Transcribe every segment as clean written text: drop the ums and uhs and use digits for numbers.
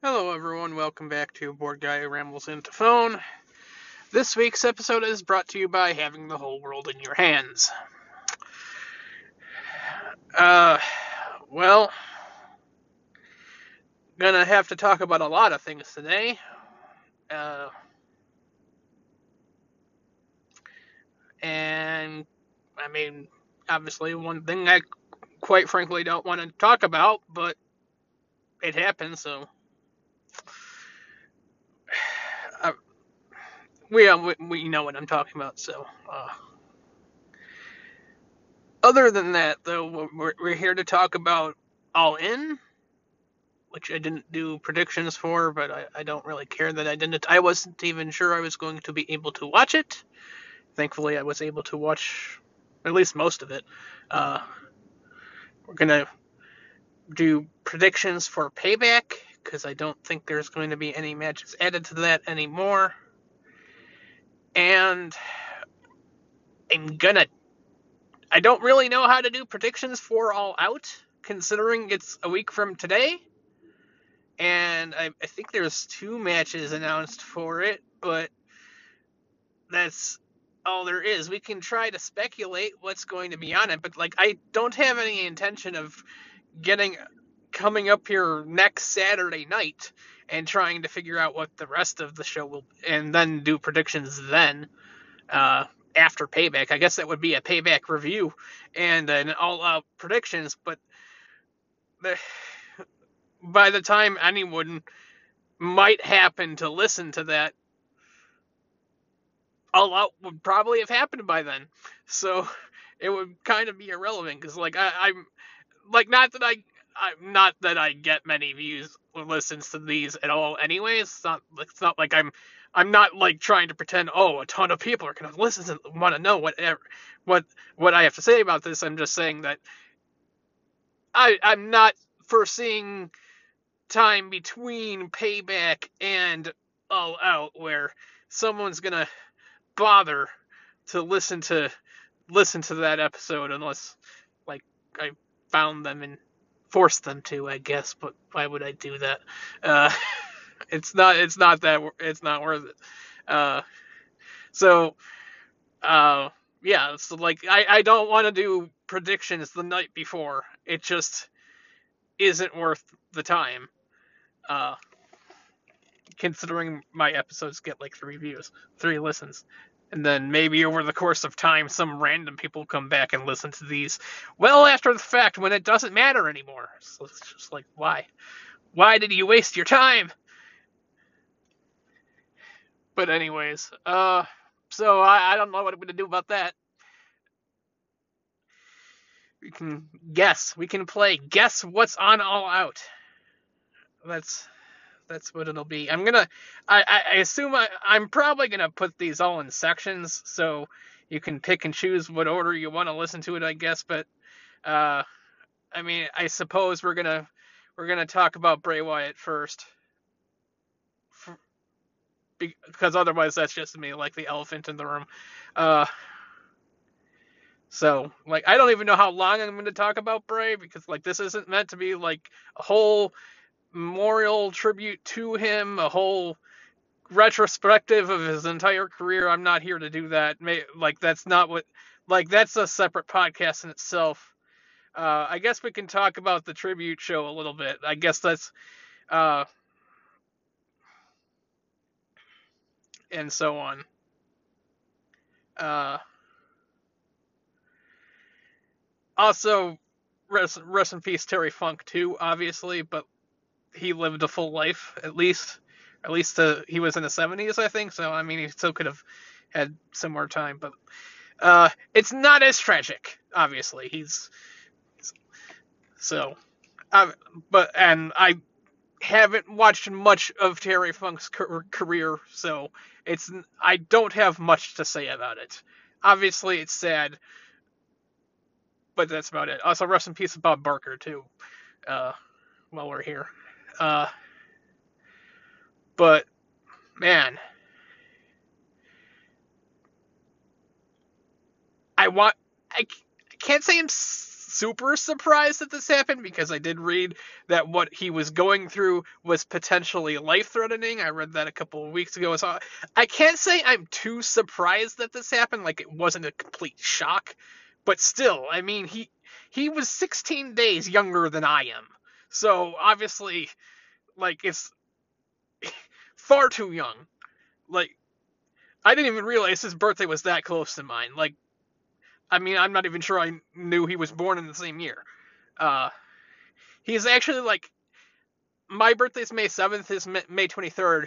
Hello everyone, welcome back to Board Guy Rambles Into Phone. This week's episode is brought to you by having the whole world in your hands. Well, gonna have to talk about a lot of things today. And, I mean, obviously one thing I quite frankly don't want to talk about, but it happened, so... We know what I'm talking about, so, other than that, though, we're here to talk about All In, which I didn't do predictions for, but I don't really care that I didn't. I wasn't even sure I was going to be able to watch it. Thankfully, I was able to watch at least most of it. We're going to do predictions for Payback, because I don't think there's going to be any matches added to that anymore. And I don't really know how to do predictions for All Out, considering it's a week from today. And I think there's two matches announced for it, but that's all there is. We can try to speculate what's going to be on it, but I don't have any intention of coming up here next Saturday night and trying to figure out what the rest of the show will, and then do predictions after Payback. I guess that would be a Payback review and an all-out predictions, but by the time anyone might happen to listen to that, All Out would probably have happened by then. So it would kind of be irrelevant, because not that I get many views or listens to these at all anyways. It's not like I'm not trying to pretend, a ton of people are going to listen to, want to know what I have to say about this. I'm just saying that I'm not foreseeing time between Payback and All Out where someone's going to bother to listen to that episode unless I found them and forced them to, I guess, but why would I do that? It's not worth it. Yeah, it's I don't want to do predictions the night before. It just isn't worth the time, considering my episodes get 3 listens. And then maybe over the course of time, some random people come back and listen to these well after the fact when it doesn't matter anymore. So it's just why? Why did you waste your time? But anyways, so I don't know what I'm going to do about that. We can guess. We can play Guess What's on All Out. That's what it'll be. I assume I'm probably going to put these all in sections, so you can pick and choose what order you want to listen to it, I guess. But, I suppose we're going to talk about Bray Wyatt first. Because otherwise that's just me, the elephant in the room. So, I don't even know how long I'm going to talk about Bray, because, this isn't meant to be, a whole memorial tribute to him, a whole retrospective of his entire career. I'm not here to do that. That's not what... that's a separate podcast in itself. I guess we can talk about the tribute show a little bit. I guess that's... and so on. Also, rest in peace Terry Funk, too, obviously, but he lived a full life, at least he was in the 70s, I think, so, he still could have had some more time, but, it's not as tragic, obviously, and I haven't watched much of Terry Funk's career, so, I don't have much to say about it. Obviously, it's sad, but that's about it. Also, rest in peace to Bob Barker, too, while we're here. But man, I can't say I'm super surprised that this happened, because I did read that what he was going through was potentially life-threatening. I read that a couple of weeks ago. So I can't say I'm too surprised that this happened. Like, it wasn't a complete shock. But still, I mean, he was 16 days younger than I am. So, obviously, like, it's far too young. Like, I didn't even realize his birthday was that close to mine. Like, I mean, I'm not even sure I knew he was born in the same year. He's actually, like, my birthday's May 7th, his May 23rd.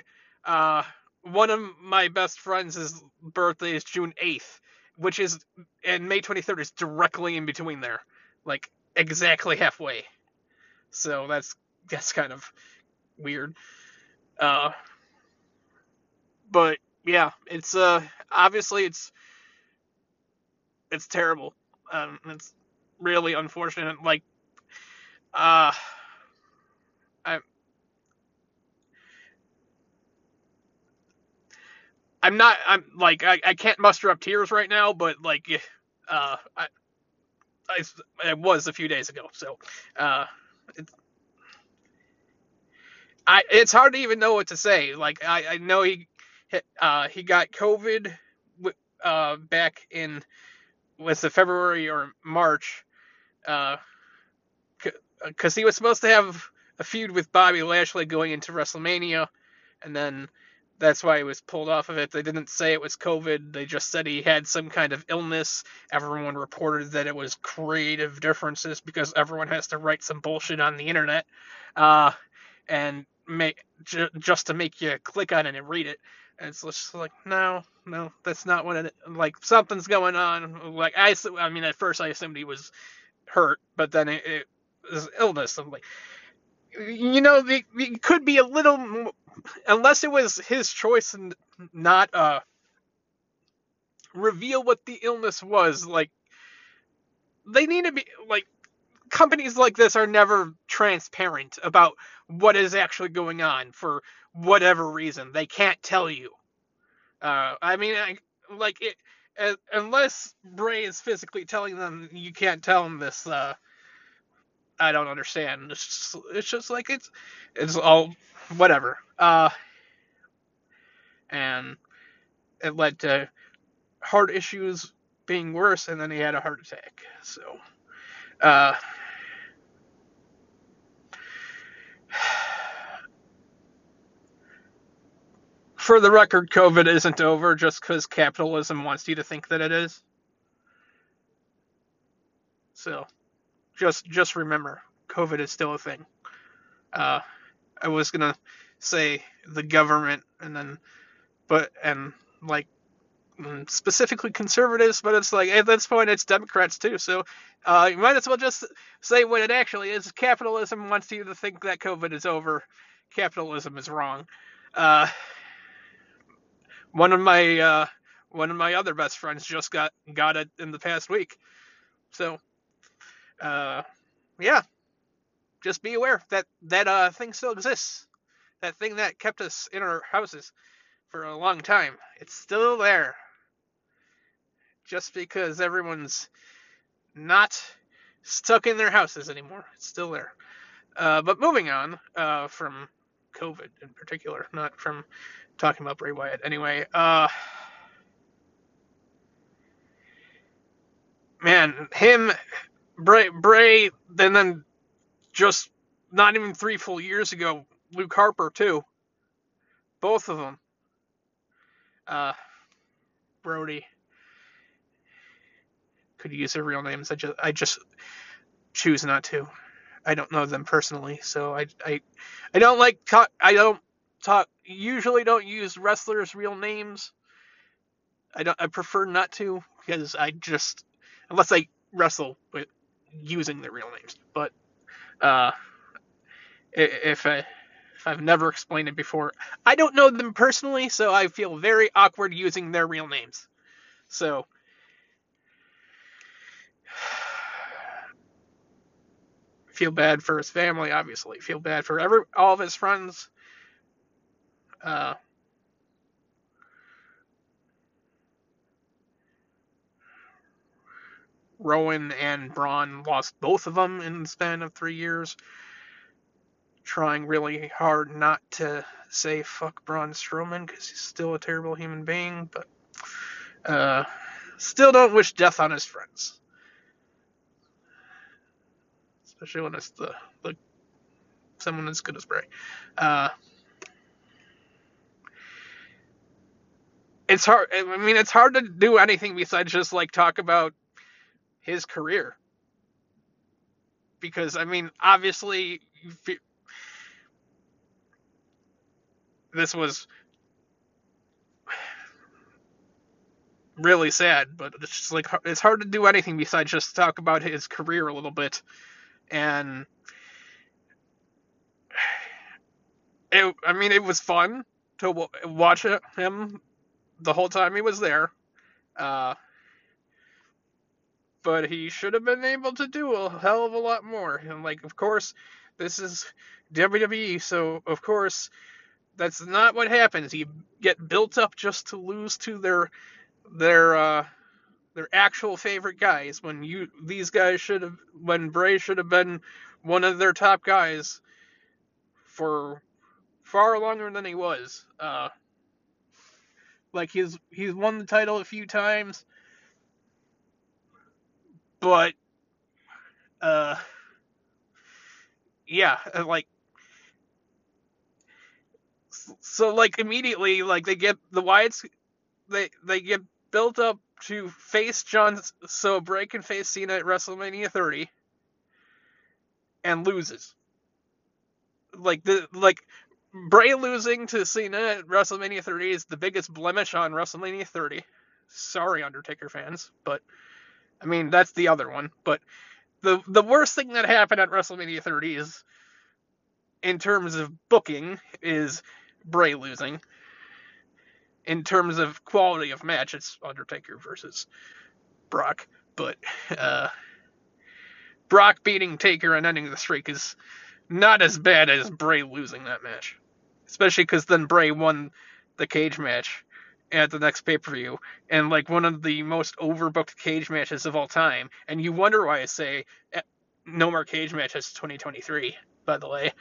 One of my best friends' birthday is June 8th, which is, and May 23rd is directly in between there. Like, exactly halfway. So that's kind of weird. But yeah, it's obviously it's terrible. It's really unfortunate. Like, I can't muster up tears right now, but like, I was a few days ago. So, it's hard to even know what to say. Like, I know he got COVID back in, was it February or March, because he was supposed to have a feud with Bobby Lashley going into WrestleMania, and then that's why he was pulled off of it. They didn't say it was COVID. They just said he had some kind of illness. Everyone reported that it was creative differences, because everyone has to write some bullshit on the internet, and just to make you click on it and read it. And it's just like, no, that's not what it, like, something's going on. Like, I mean, at first I assumed he was hurt, but then it was illness. I'm like, you know, it could be a little, unless it was his choice and not reveal what the illness was. Like, they need to be, like, companies like this are never transparent about what is actually going on for whatever reason. They can't tell you. I mean, unless Bray is physically telling them, you can't tell them this, I don't understand. It's just like, it's all whatever. And it led to heart issues being worse, and then he had a heart attack. So, for the record, COVID isn't over just because capitalism wants you to think that it is. So, just remember, COVID is still a thing. I was gonna say the government, and specifically conservatives, but it's like, at this point, it's Democrats too, so you might as well just say what it actually is. Capitalism wants you to think that COVID is over. Capitalism is wrong. One of my other best friends just got it in the past week, so yeah, just be aware that thing still exists. That thing that kept us in our houses for a long time, it's still there. Just because everyone's not stuck in their houses anymore, it's still there. But moving on from COVID in particular, not from talking about Bray Wyatt. Anyway, man, Bray, and then just not even 3 full years ago, Luke Harper too. Both of them. Brody. Could use their real names. I just choose not to. I don't know them personally, so I don't like talk. I don't talk. Usually, don't use wrestlers' real names. I prefer not to, because unless I wrestle with using their real names. But if I've never explained it before, I don't know them personally, so I feel very awkward using their real names. So. Feel bad for his family, obviously. Feel bad for all of his friends. Rowan and Braun lost both of them in the span of 3 years. Trying really hard not to say fuck Braun Strowman because he's still a terrible human being, but still don't wish death on his friends. Especially when it's the someone as good as Bray. It's hard. I mean, it's hard to do anything besides just like talk about his career. Because, I mean, obviously, this was really sad, but it's just like, it's hard to do anything besides just talk about his career a little bit. And it was fun to watch him the whole time he was there. But he should have been able to do a hell of a lot more. And, like, of course, this is WWE, so, of course, that's not what happens. You get built up just to lose to their actual favorite guys, when when Bray should have been one of their top guys for far longer than he was. Like, he's won the title a few times, but, immediately, they get the Wyatts, they get built up to face John, so Bray can face Cena at WrestleMania 30, and loses. Bray losing to Cena at WrestleMania 30 is the biggest blemish on WrestleMania 30. Sorry, Undertaker fans, but, I mean, that's the other one, but the worst thing that happened at WrestleMania 30 is, in terms of booking, is Bray losing. In terms of quality of match, it's Undertaker versus Brock, but Brock beating Taker and ending the streak is not as bad as Bray losing that match. Especially because then Bray won the cage match at the next pay-per-view, and like one of the most overbooked cage matches of all time. And you wonder why I say no more cage matches 2023, by the way.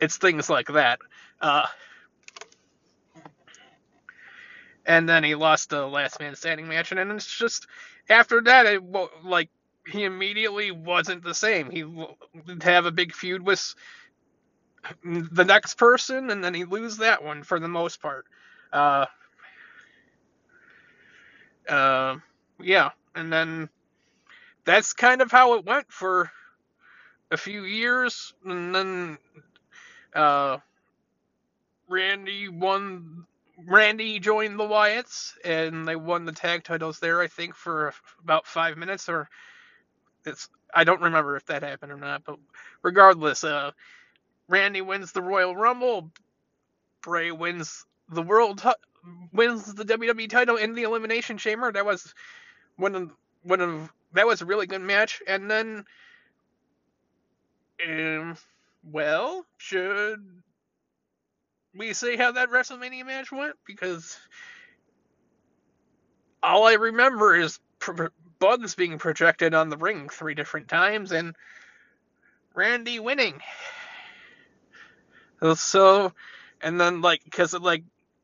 It's things like that. And then he lost the last man standing match, and it's just, after that, he immediately wasn't the same. He would have a big feud with the next person, and then he'd lose that one for the most part. And then that's kind of how it went for a few years, and then Randy joined the Wyatts, and they won the tag titles there, I think, for about 5 minutes, I don't remember if that happened or not, but regardless, Randy wins the Royal Rumble, Bray wins the WWE title in the Elimination Chamber. That was that was a really good match. And then, should we say how that WrestleMania match went? Because all I remember is bugs being projected on the ring 3 different times and Randy winning. So, and then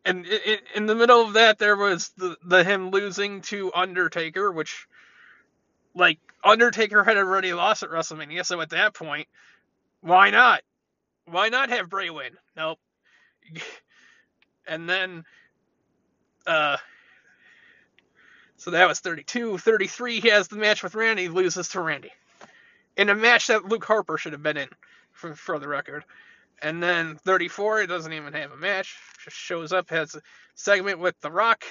and in the middle of that, there was the him losing to Undertaker, which, Undertaker had already lost at WrestleMania, so at that point, why not? Why not have Bray win? Nope. And then, so that was 32. 33, he has the match with Randy, loses to Randy. In a match that Luke Harper should have been in, for the record. And then 34, it doesn't even have a match. Just shows up, has a segment with The Rock.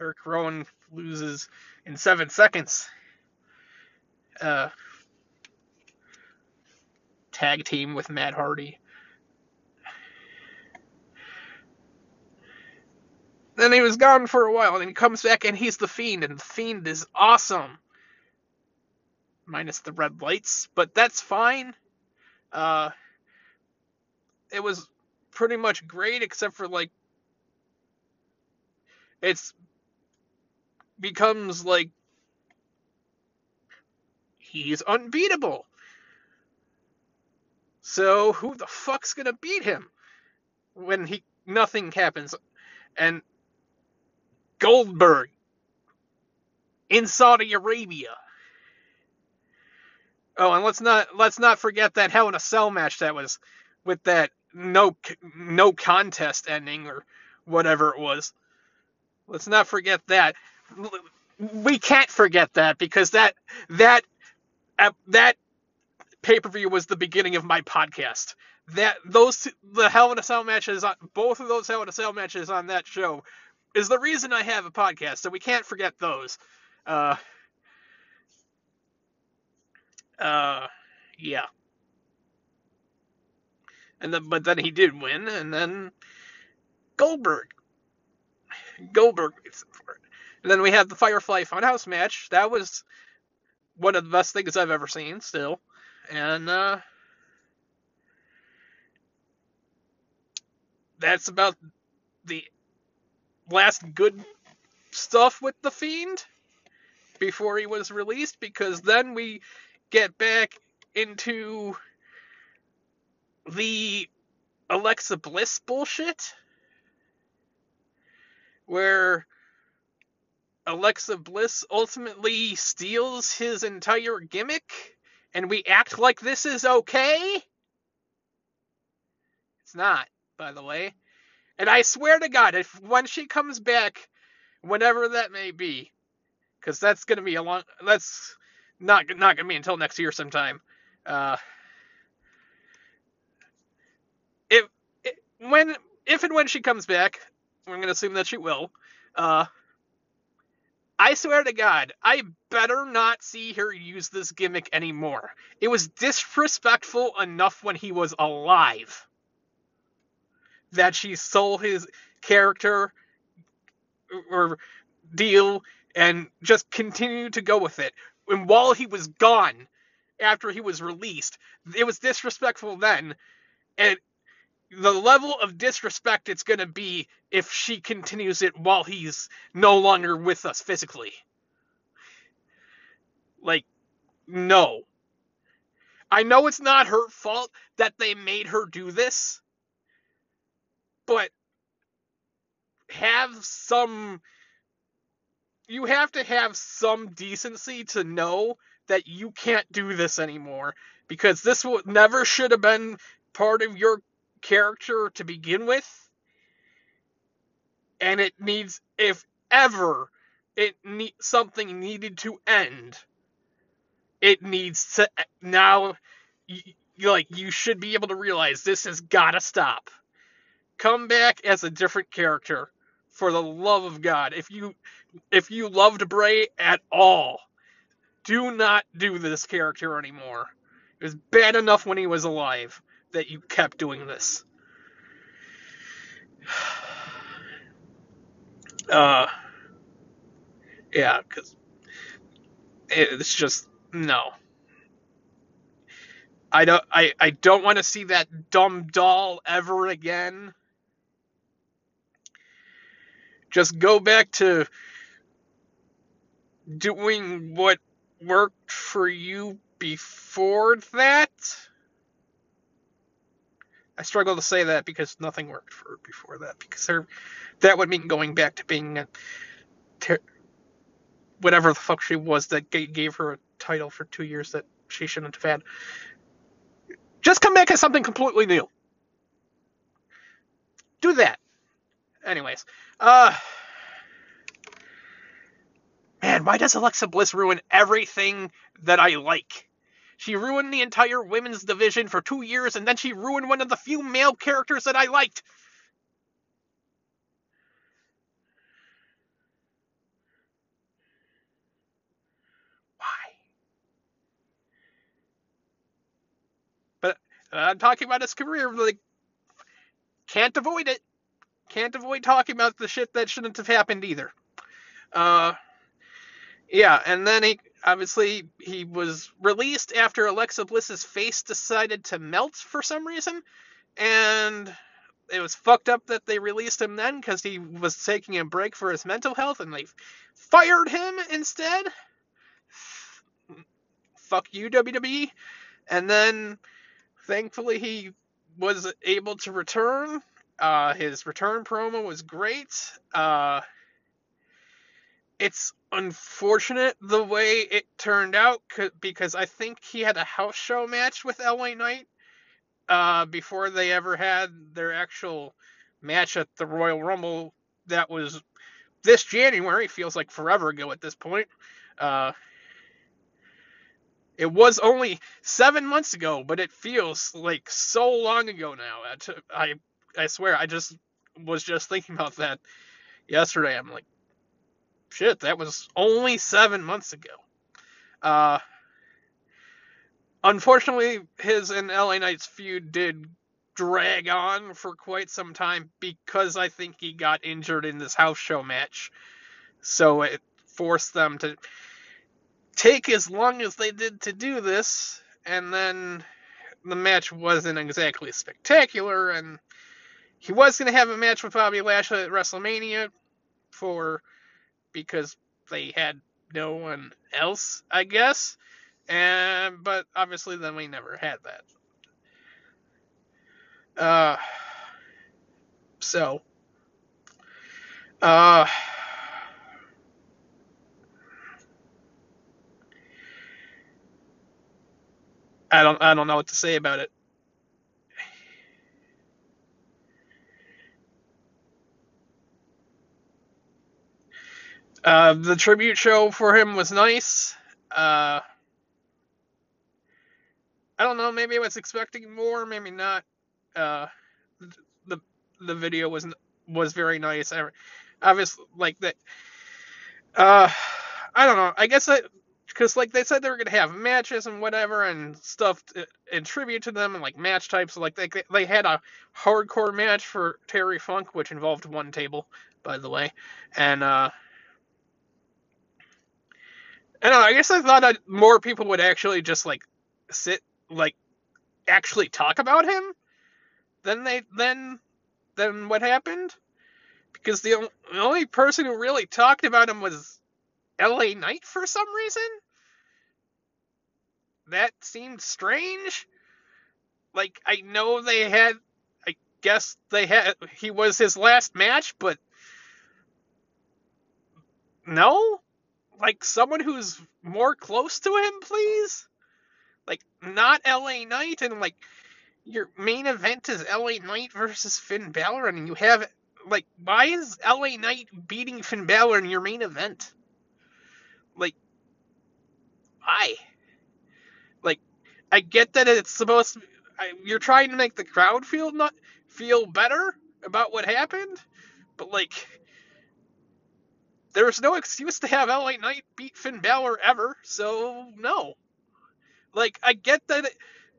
Eric Rowan loses in 7 seconds. Tag team with Matt Hardy. Then he was gone for a while, and he comes back, and he's The Fiend, and The Fiend is awesome. Minus the red lights, but that's fine. It was pretty much great, except for, becomes, he's unbeatable. So who the fuck's going to beat him when he nothing happens? And Goldberg in Saudi Arabia. Oh, and let's not forget that Hell in a Cell match that was with that no contest ending or whatever it was. Let's not forget that. We can't forget that because that pay-per-view was the beginning of my podcast. The Hell in a Cell matches, both of those Hell in a Cell matches on that show, is the reason I have a podcast. So we can't forget those. Yeah. But then he did win, and then Goldberg. And then we have the Firefly Funhouse match. That was one of the best things I've ever seen, still. And that's about the last good stuff with The Fiend before he was released, because then we get back into the Alexa Bliss bullshit, where Alexa Bliss ultimately steals his entire gimmick, and we act like this is okay? It's not, by the way. And I swear to God, if when she comes back, whenever that may be, because that's going to be that's not going to be until next year sometime. If and when she comes back, we're going to assume that she will. I swear to God, I better not see her use this gimmick anymore. It was disrespectful enough when he was alive that she sold his character or deal and just continued to go with it. And while he was gone, after he was released, it was disrespectful then. And the level of disrespect it's going to be if she continues it while he's no longer with us physically. Like, no. I know it's not her fault that they made her do this, but you have to have some decency to know that you can't do this anymore, because this never should have been part of your character to begin with, and it needs, if ever something needed to end, it needs to now. You should be able to realize this has gotta stop. Come back as a different character, for the love of God. If you loved Bray at all, do not do this character anymore. It was bad enough when he was alive that you kept doing this. Yeah, because it's just, no. I don't want to see that dumb doll ever again. Just go back to doing what worked for you before that. I struggle to say that because nothing worked for her before that, because that would mean going back to being whatever the fuck she was that gave her a title for 2 years that she shouldn't have had. Just come back as something completely new. Do that. Anyways. Man, why does Alexa Bliss ruin everything that I like? She ruined the entire women's division for 2 years, and then she ruined one of the few male characters that I liked. Why? But I'm talking about his career. Like, can't avoid it. Can't avoid talking about the shit that shouldn't have happened either. Yeah, and then he was released after Alexa Bliss's face decided to melt for some reason, and it was fucked up that they released him then because he was taking a break for his mental health, and they fired him instead. fuck you, WWE. And then, thankfully, he was able to return. His return promo was great. It's unfortunate the way it turned out, because I think he had a house show match with LA Knight before they ever had their actual match at the Royal Rumble. That was this January. Feels like forever ago at this point. It was only 7 months ago, but it feels like so long ago now. I swear, I just was just thinking about that yesterday. I'm like, shit, that was only 7 months ago. Unfortunately, his and LA Knight's feud did drag on for quite some time because I think he got injured in this house show match. So it forced them to take as long as they did to do this, and then the match wasn't exactly spectacular, and he was going to have a match with Bobby Lashley at WrestleMania because they had no one else, I guess, but obviously then we never had that. I don't know what to say about it. The tribute show for him was nice. I don't know, maybe I was expecting more, maybe not. The video was very nice. Obviously, like that. I don't know. I guess because like they said they were going to have matches and whatever and stuff in tribute to them and like match types. Like they had a hardcore match for Terry Funk, which involved one table, by the way. And I don't know, I guess I thought more people would actually just like sit, like actually talk about him than what happened. Because the only person who really talked about him was LA Knight for some reason. That seemed strange. Like, I know he was his last match, but no? Like, someone who's more close to him, please? Like, not LA Knight, and like, your main event is LA Knight versus Finn Balor, and you have, like, why is LA Knight beating Finn Balor in your main event? Like, why? Like, I get that it's supposed to be, you're trying to make the crowd feel better about what happened, but like, there's no excuse to have LA Knight beat Finn Balor ever, so no. Like, I get that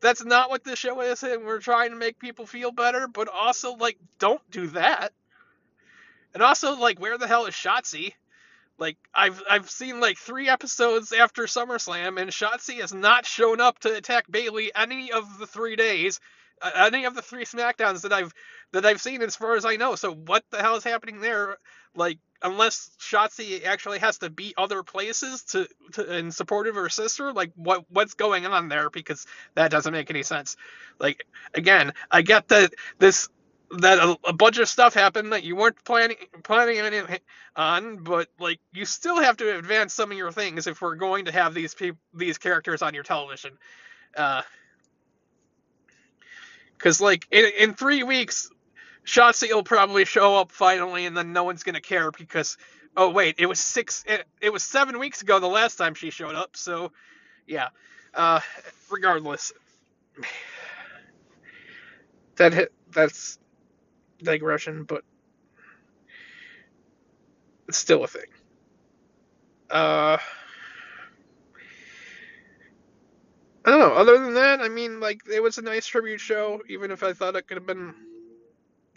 that's not what this show is, and we're trying to make people feel better, but also, like, don't do that. And also, like, where the hell is Shotzi? Like, I've seen, like, 3 episodes after SummerSlam, and Shotzi has not shown up to attack Bayley any of the 3 days, any of the 3 SmackDowns that I've seen as far as I know. So what the hell is happening there? Like, unless Shotzi actually has to beat other places to in support of her sister, like, what's going on there? Because that doesn't make any sense. Like, again, I get that a bunch of stuff happened that you weren't planning on, but like, you still have to advance some of your things if we're going to have these characters on your television. Because like, in 3 weeks, Shotzi will probably show up finally, and then no one's gonna care because, oh wait, it was 7 weeks ago the last time she showed up. So, yeah. Regardless, that's digression, but it's still a thing. I don't know. Other than that, I mean, like, it was a nice tribute show, even if I thought it could have been.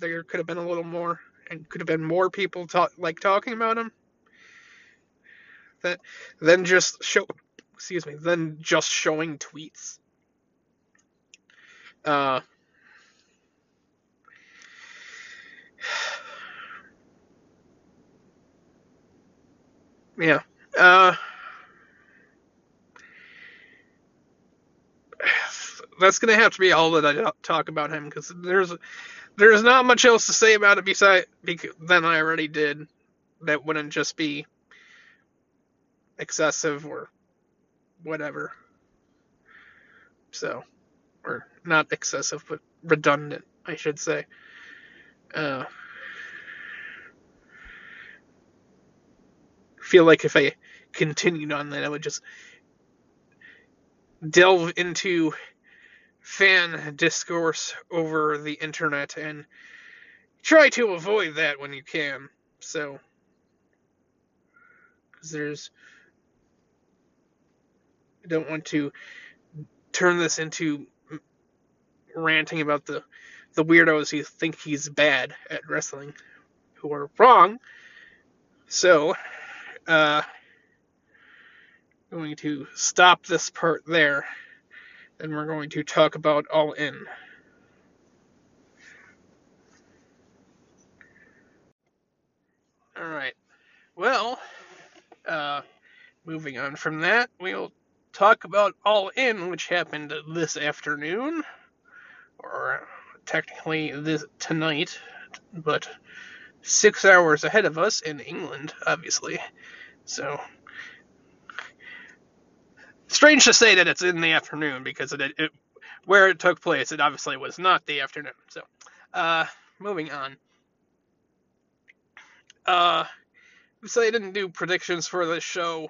There could have been a little more, and could have been more people talking about him. Than just showing tweets. Yeah. that's going to have to be all that I talk about him, because there's not much else to say about it than I already did. That wouldn't just be excessive or whatever. So, or not excessive, but redundant, I should say. Feel like if I continued on that, I would just delve into fan discourse over the internet, and try to avoid that when you can. So, because I don't want to turn this into ranting about the weirdos who think he's bad at wrestling, who are wrong. So, going to stop this part there, and we're going to talk about All In. Alright, well, moving on from that, we'll talk about All In, which happened this afternoon, or technically tonight, but 6 hours ahead of us in England, obviously, so... Strange to say that it's in the afternoon, because it where it took place, it obviously was not the afternoon. So, moving on. So I didn't do predictions for this show.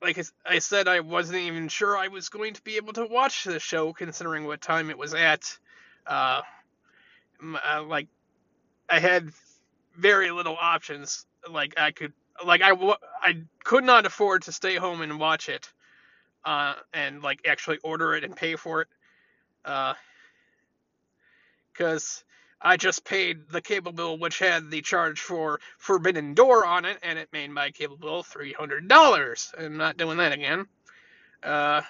Like I said, I wasn't even sure I was going to be able to watch the show, considering what time it was at. I had very little options. I could not afford to stay home and watch it, and, actually order it and pay for it, because I just paid the cable bill, which had the charge for Forbidden Door on it, and it made my cable bill $300. I'm not doing that again. Not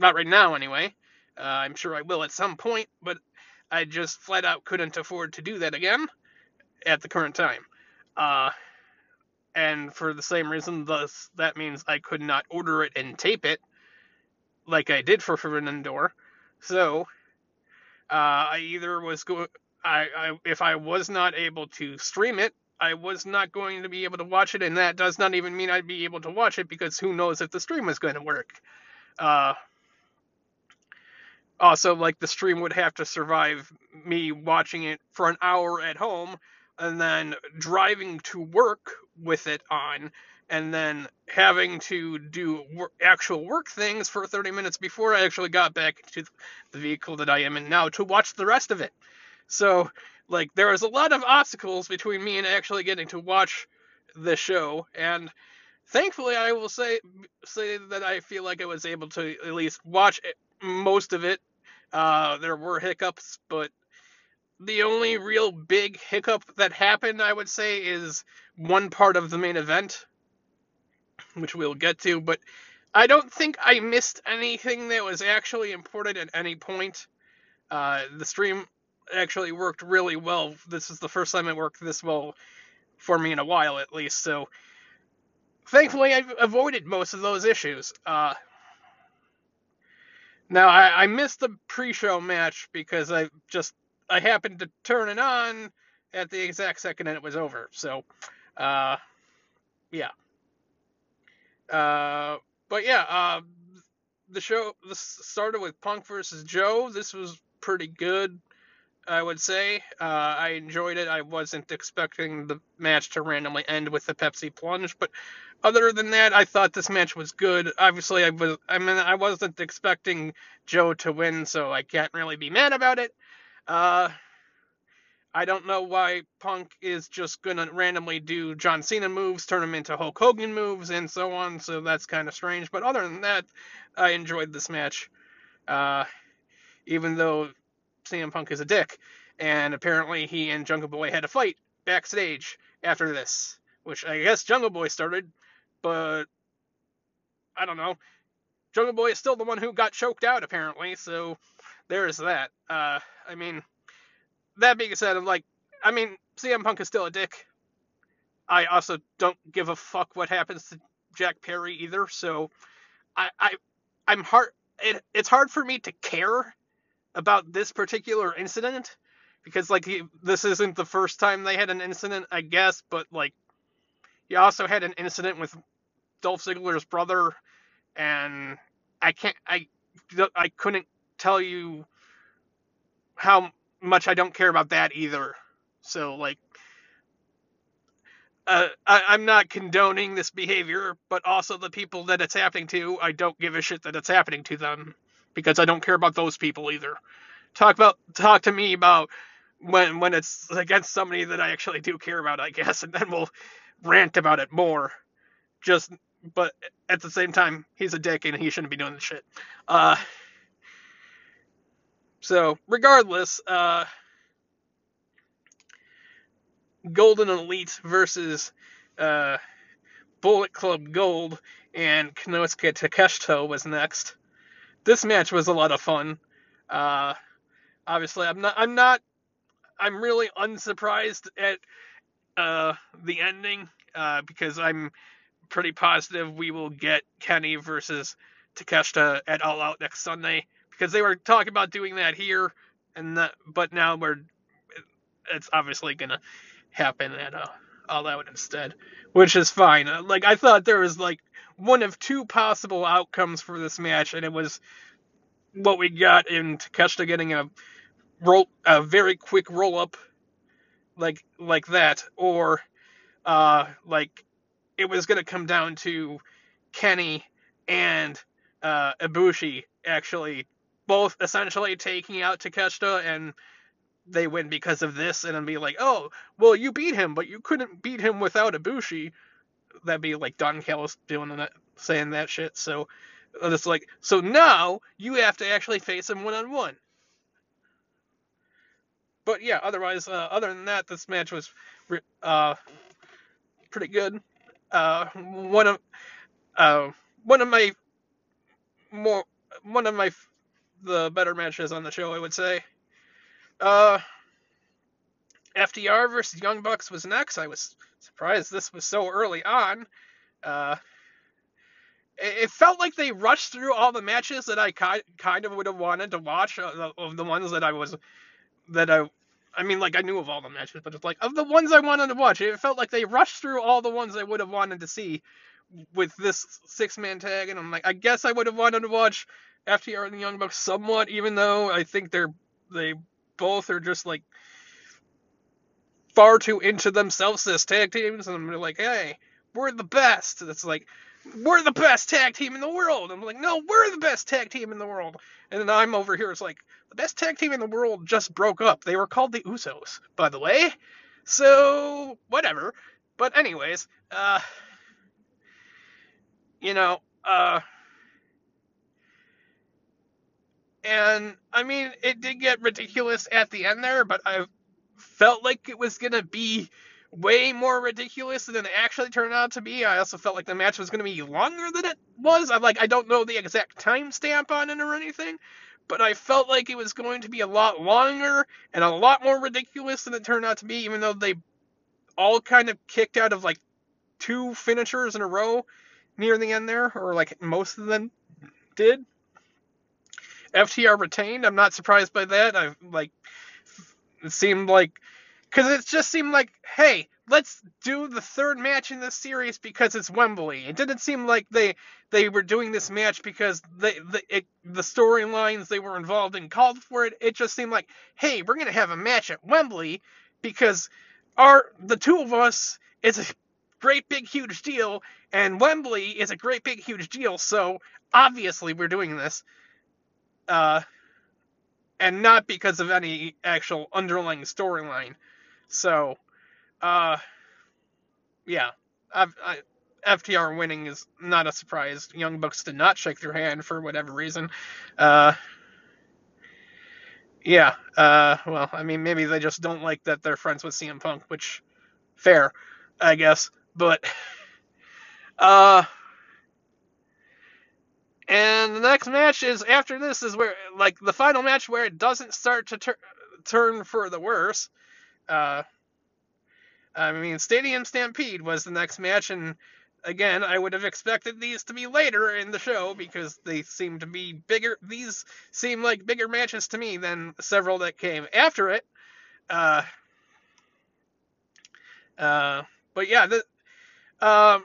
right now, anyway. I'm sure I will at some point, but I just flat out couldn't afford to do that again at the current time. And for the same reason, that means I could not order it and tape it like I did for Forbidden Door. So, if I was not able to stream it, I was not going to be able to watch it, and that does not even mean I'd be able to watch it, because who knows if the stream was going to work. Also, the stream would have to survive me watching it for an hour at home, and then driving to work with it on, and then having to do actual work things for 30 minutes before I actually got back to the vehicle that I am in now to watch the rest of it. So, there was a lot of obstacles between me and actually getting to watch the show, and thankfully I will say that I feel like I was able to at least watch most of it. There were hiccups, but the only real big hiccup that happened, I would say, is one part of the main event, which we'll get to, but I don't think I missed anything that was actually important at any point. The stream actually worked really well. This is the first time it worked this well for me in a while, at least, so thankfully I've avoided most of those issues. Now, I missed the pre-show match because I happened to turn it on at the exact second and it was over. So, yeah. The show started with Punk versus Joe. This was pretty good, I would say. I enjoyed it. I wasn't expecting the match to randomly end with the Pepsi plunge, but other than that, I thought this match was good. Obviously, I wasn't expecting Joe to win, so I can't really be mad about it. I don't know why Punk is just gonna randomly do John Cena moves, turn him into Hulk Hogan moves, and so on, so that's kind of strange, but other than that, I enjoyed this match, even though CM Punk is a dick, and apparently he and Jungle Boy had a fight backstage after this, which I guess Jungle Boy started, but I don't know. Jungle Boy is still the one who got choked out, apparently, so there's that. That being said, CM Punk is still a dick. I also don't give a fuck what happens to Jack Perry either, so I'm it's hard for me to care about this particular incident because, like, this isn't the first time they had an incident, I guess, but, like, he also had an incident with Dolph Ziggler's brother, and I couldn't tell you how much I don't care about that either. So, like, I'm not condoning this behavior, but also the people that it's happening to, I don't give a shit that it's happening to them because I don't care about those people either. Talk to me about when it's against somebody that I actually do care about, I guess, and then we'll rant about it more. But at the same time, he's a dick and he shouldn't be doing this shit. So regardless, Golden Elite versus Bullet Club Gold and Konosuke Takeshita was next. This match was a lot of fun. Obviously, I'm really unsurprised at the ending because I'm pretty positive we will get Kenny versus Takeshita at All Out next Sunday because they were talking about doing that here, but now it's obviously gonna happen at All Out instead, which is fine. I thought there was one of two possible outcomes for this match, and it was what we got in Takeshita getting a very quick roll up, like that, or it was gonna come down to Kenny and Ibushi actually both essentially taking out Takeshita, and they win because of this, and then be like, oh, well, you beat him, but you couldn't beat him without Ibushi. That'd be like Don Callis doing that, saying that shit. So it's like, so now you have to actually face him one-on-one. But yeah, otherwise, other than that, this match was pretty good. One of the better matches on the show, I would say. FTR versus Young Bucks was next. I was surprised this was so early on. It felt like they rushed through all the matches that I kind of would have wanted to watch, of the ones that I was, I knew of all the matches, but it's like, of the ones I wanted to watch, it felt like they rushed through all the ones I would have wanted to see with this 6-man tag, and I'm like, I guess I would have wanted to watch FTR and the Young Bucks somewhat, even though I think they both are just, far too into themselves as tag teams, and they're like, hey, we're the best. And it's like, we're the best tag team in the world. I'm like, no, we're the best tag team in the world. And then I'm over here, it's like, the best tag team in the world just broke up. They were called the Usos, by the way. So, whatever. But anyways, and, I mean, it did get ridiculous at the end there, but I felt like it was going to be way more ridiculous than it actually turned out to be. I also felt like the match was going to be longer than it was. I don't know the exact timestamp on it or anything, but I felt like it was going to be a lot longer and a lot more ridiculous than it turned out to be, even though they all kind of kicked out of, two finishers in a row near the end there, or, most of them did. FTR retained. I'm not surprised by that. It seemed like, because it just seemed like, hey, let's do the third match in this series because it's Wembley. It didn't seem like they were doing this match because the storylines they were involved in called for it. It just seemed like, hey, we're gonna have a match at Wembley because the two of us is a great big huge deal, and Wembley is a great big huge deal. So obviously we're doing this. And not because of any actual underlying storyline. So, yeah. FTR winning is not a surprise. Young Bucks did not shake their hand for whatever reason. Yeah. Maybe they just don't like that they're friends with CM Punk, which, fair, I guess. But, and the next match is, after this, is where, the final match where it doesn't start to turn for the worse. Stadium Stampede was the next match, and Again, I would have expected these to be later in the show because they seem to be bigger. These seem like bigger matches to me than several that came after it. But yeah, at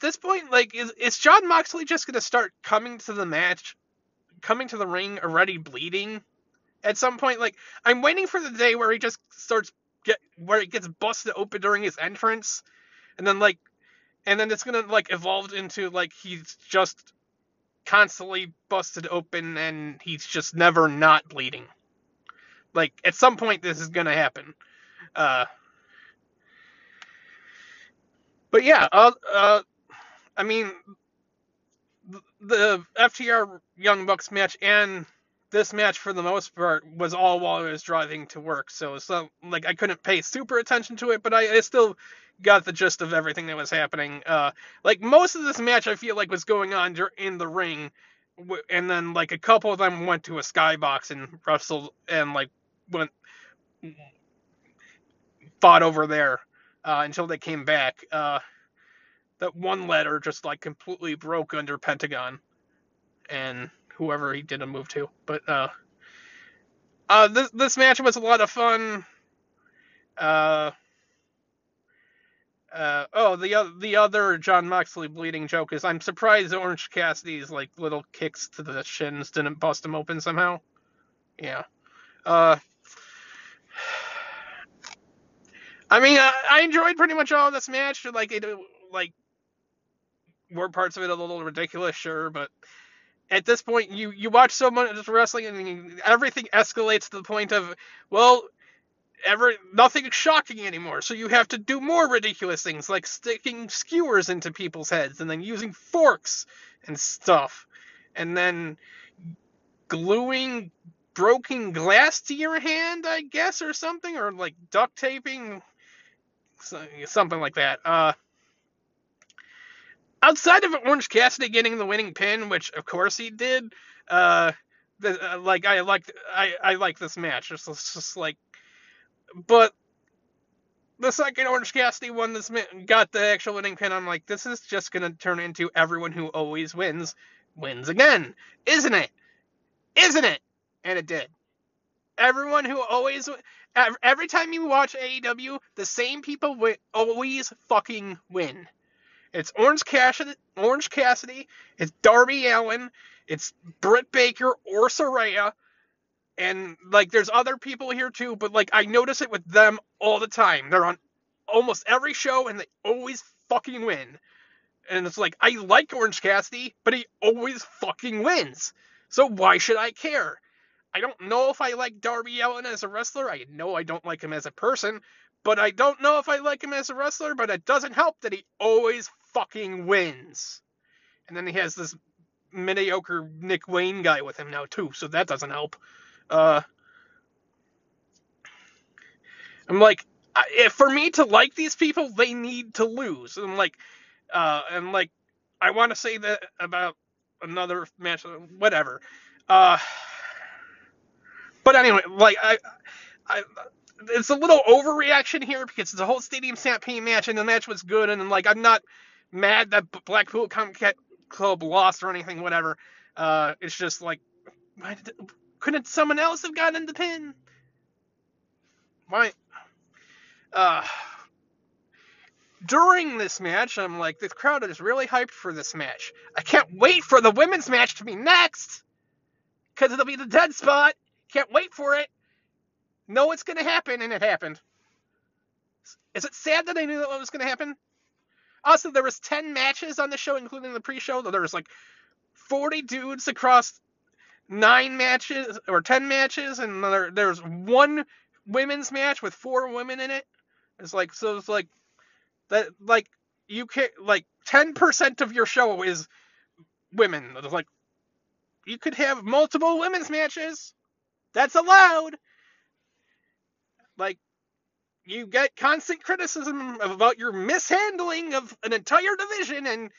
this point, like, is Jon Moxley just going to start coming to the match, coming to the ring already bleeding at some point? Like, I'm waiting for the day where he just starts where it gets busted open during his entrance. And then, like, and then it's going to, like, evolve into, like, he's just constantly busted open and he's just never not bleeding. Like, at some point, this is going to happen. But, yeah, I mean, the FTR Young Bucks match and this match, for the most part, was all while I was driving to work. So it's not, like, I couldn't pay super attention to it, but I still got the gist of everything that was happening. Like, most of this match, I feel like, was going on in the ring, and then, like, a couple of them went to a skybox and wrestled and, like, went fought over there until they came back. That one ladder just, like, completely broke under Pentagon and whoever he did a move to. But this match was a lot of fun. The other Jon Moxley bleeding joke is I'm surprised Orange Cassidy's, like, little kicks to the shins didn't bust him open somehow. Yeah. I mean, I enjoyed pretty much all of this match. Like, were parts of it a little ridiculous, sure, but at this point, you watch so much wrestling, and everything escalates to the point of, well, nothing is shocking anymore, so you have to do more ridiculous things, like sticking skewers into people's heads, and then using forks and stuff, and then gluing broken glass to your hand, I guess, or something, or, like, duct taping, something like that. Outside of Orange Cassidy getting the winning pin, which of course he did, I like this match. It's just like, but the second Orange Cassidy won this got the actual winning pin, I'm like, this is just gonna turn into everyone who always wins again, isn't it? Isn't it? And it did. Everyone who always every time you watch AEW, the same people always fucking win. It's Orange Cassidy, it's Darby Allin, it's Britt Baker or Saraya, and, like, there's other people here too, but, like, I notice it with them all the time. They're on almost every show, and they always fucking win. And it's like, I like Orange Cassidy, but he always fucking wins. So why should I care? I don't know if I like Darby Allin as a wrestler. I know I don't like him as a person. But I don't know if I like him as a wrestler, but it doesn't help that he always fucking wins. And then he has this mediocre Nick Wayne guy with him now, too, so that doesn't help. I'm like, for me to like these people, they need to lose. And, like, I want to say that about another match, whatever. But anyway, like, it's a little overreaction here because it's a whole Stadium Stampede match, and the match was good, and, like, I'm not mad that Blackpool Combat Club lost or anything, whatever. It's just like, couldn't someone else have gotten the pin? Why? During this match, I'm like, the crowd is really hyped for this match. I can't wait for the women's match to be next because it'll be the dead spot. Can't wait for it. No, it's going to happen, and it happened. Is it sad that I knew that was going to happen? Also, there was 10 matches on the show, including the pre-show. There was, like, 40 dudes across 9 matches, or 10 matches, and there's one women's match with 4 women in it. It's like, so it's like, that, like, you can't, like, 10% of your show is women. It's like, you could have multiple women's matches. That's allowed. Like, you get constant criticism about your mishandling of an entire division, and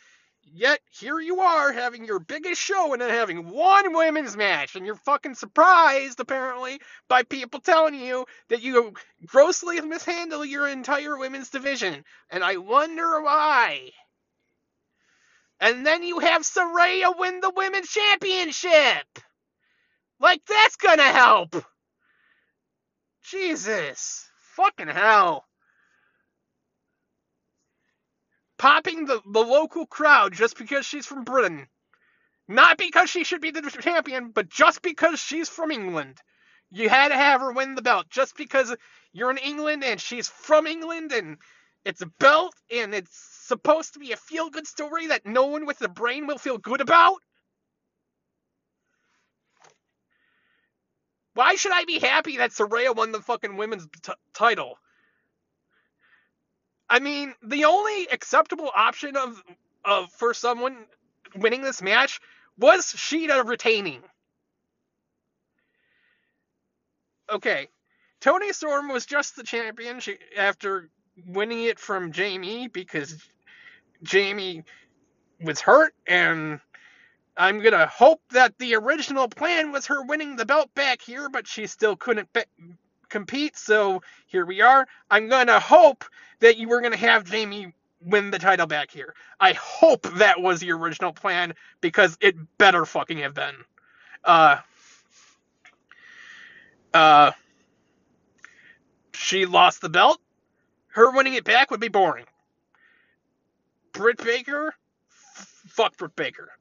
Yet, here you are having your biggest show and then having one women's match. And you're fucking surprised, apparently, by people telling you that you grossly mishandle your entire women's division. And I wonder why. And then you have Saraya win the women's championship. Like, that's gonna help. Jesus. Fucking hell. Popping the local crowd just because she's from Britain. Not because she should be the champion, but just because she's from England. You had to have her win the belt just because you're in England and she's from England and it's a belt and it's supposed to be a feel-good story that no one with a brain will feel good about. Why should I be happy that Saraya won the fucking women's title? I mean, the only acceptable option of for someone winning this match was Shida retaining. Okay, Toni Storm was just the champion after winning it from Jamie because Jamie was hurt, and I'm going to hope that the original plan was her winning the belt back here, but she still couldn't compete, so here we are. I'm going to hope that you were going to have Jamie win the title back here. I hope that was the original plan, because it better fucking have been. She lost the belt. Her winning it back would be boring. Britt Baker? Fuck Britt Baker.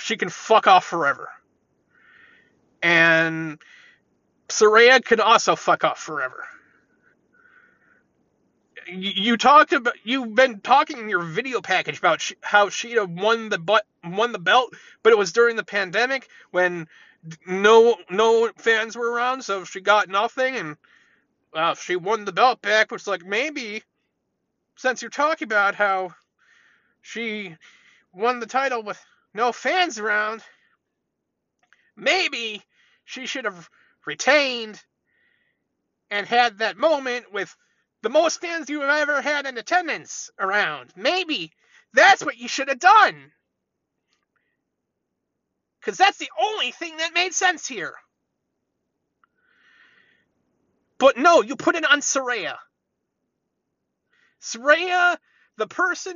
She can fuck off forever. And Saraya could also fuck off forever. You've been talking in your video package about how Shida won the belt, but it was during the pandemic when no fans were around, so she got nothing, and well, she won the belt back, which is like, maybe, since you're talking about how she won the title with no fans around, maybe she should have retained and had that moment with the most fans you have ever had in attendance around. Maybe that's what you should have done. Because that's the only thing that made sense here. But no, you put it on Saraya. Saraya, the person...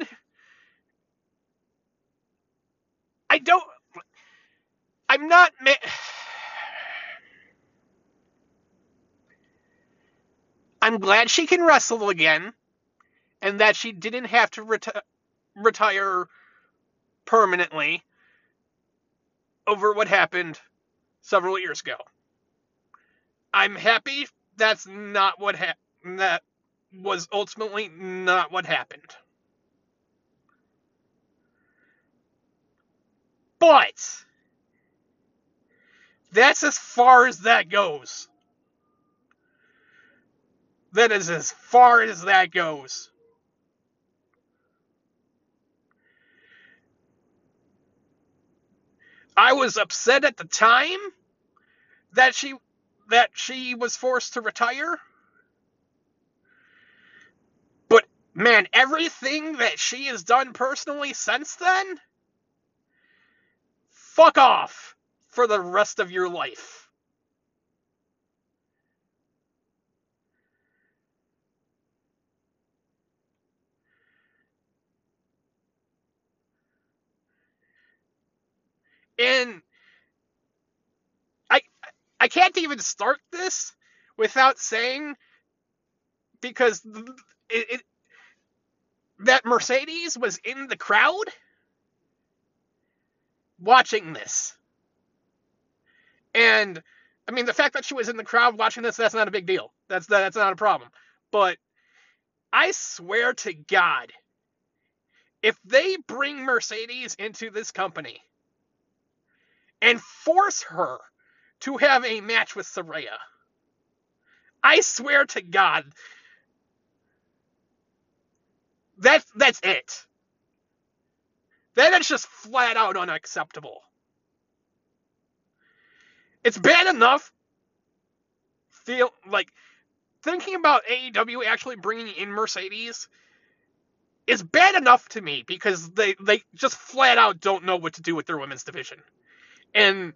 I'm glad she can wrestle again, and that she didn't have to retire permanently over what happened several years ago. I'm happy that's not what that was ultimately not what happened. But that's as far as that goes. That is as far as that goes. I was upset at the time that she was forced to retire. But man, everything that she has done personally since then, fuck off for the rest of your life. And I can't even start this without saying, because that Mercedes was in the crowd watching this. And, I mean, the fact that she was in the crowd watching this, that's not a big deal. That's not a problem. But I swear to God, if they bring Mercedes into this company and force her to have a match with Saraya, I swear to God, that's it. That is just flat out unacceptable. It's bad enough thinking about AEW actually bringing in Mercedes is bad enough to me because they just flat out don't know what to do with their women's division. And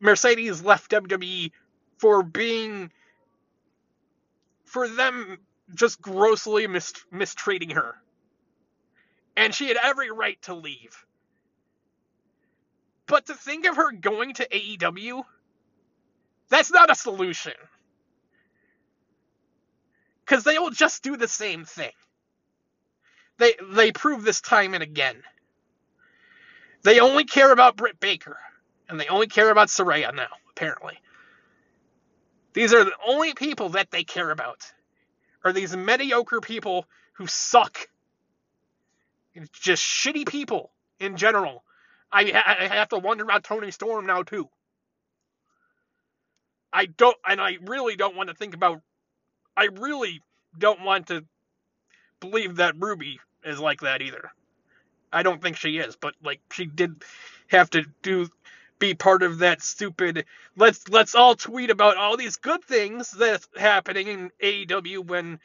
Mercedes left WWE for them just grossly mistreating her. And she had every right to leave. But to think of her going to AEW, that's not a solution. Because they will just do the same thing. They prove this time and again. They only care about Britt Baker. And they only care about Saraya now, apparently. These are the only people that they care about. Are these mediocre people who suck. It's just shitty people in general. I have to wonder about Toni Storm now, too. I really don't want to believe that Ruby is like that either. I don't think she is, but she did have to be part of that stupid let's all tweet about all these good things that's happening in AEW when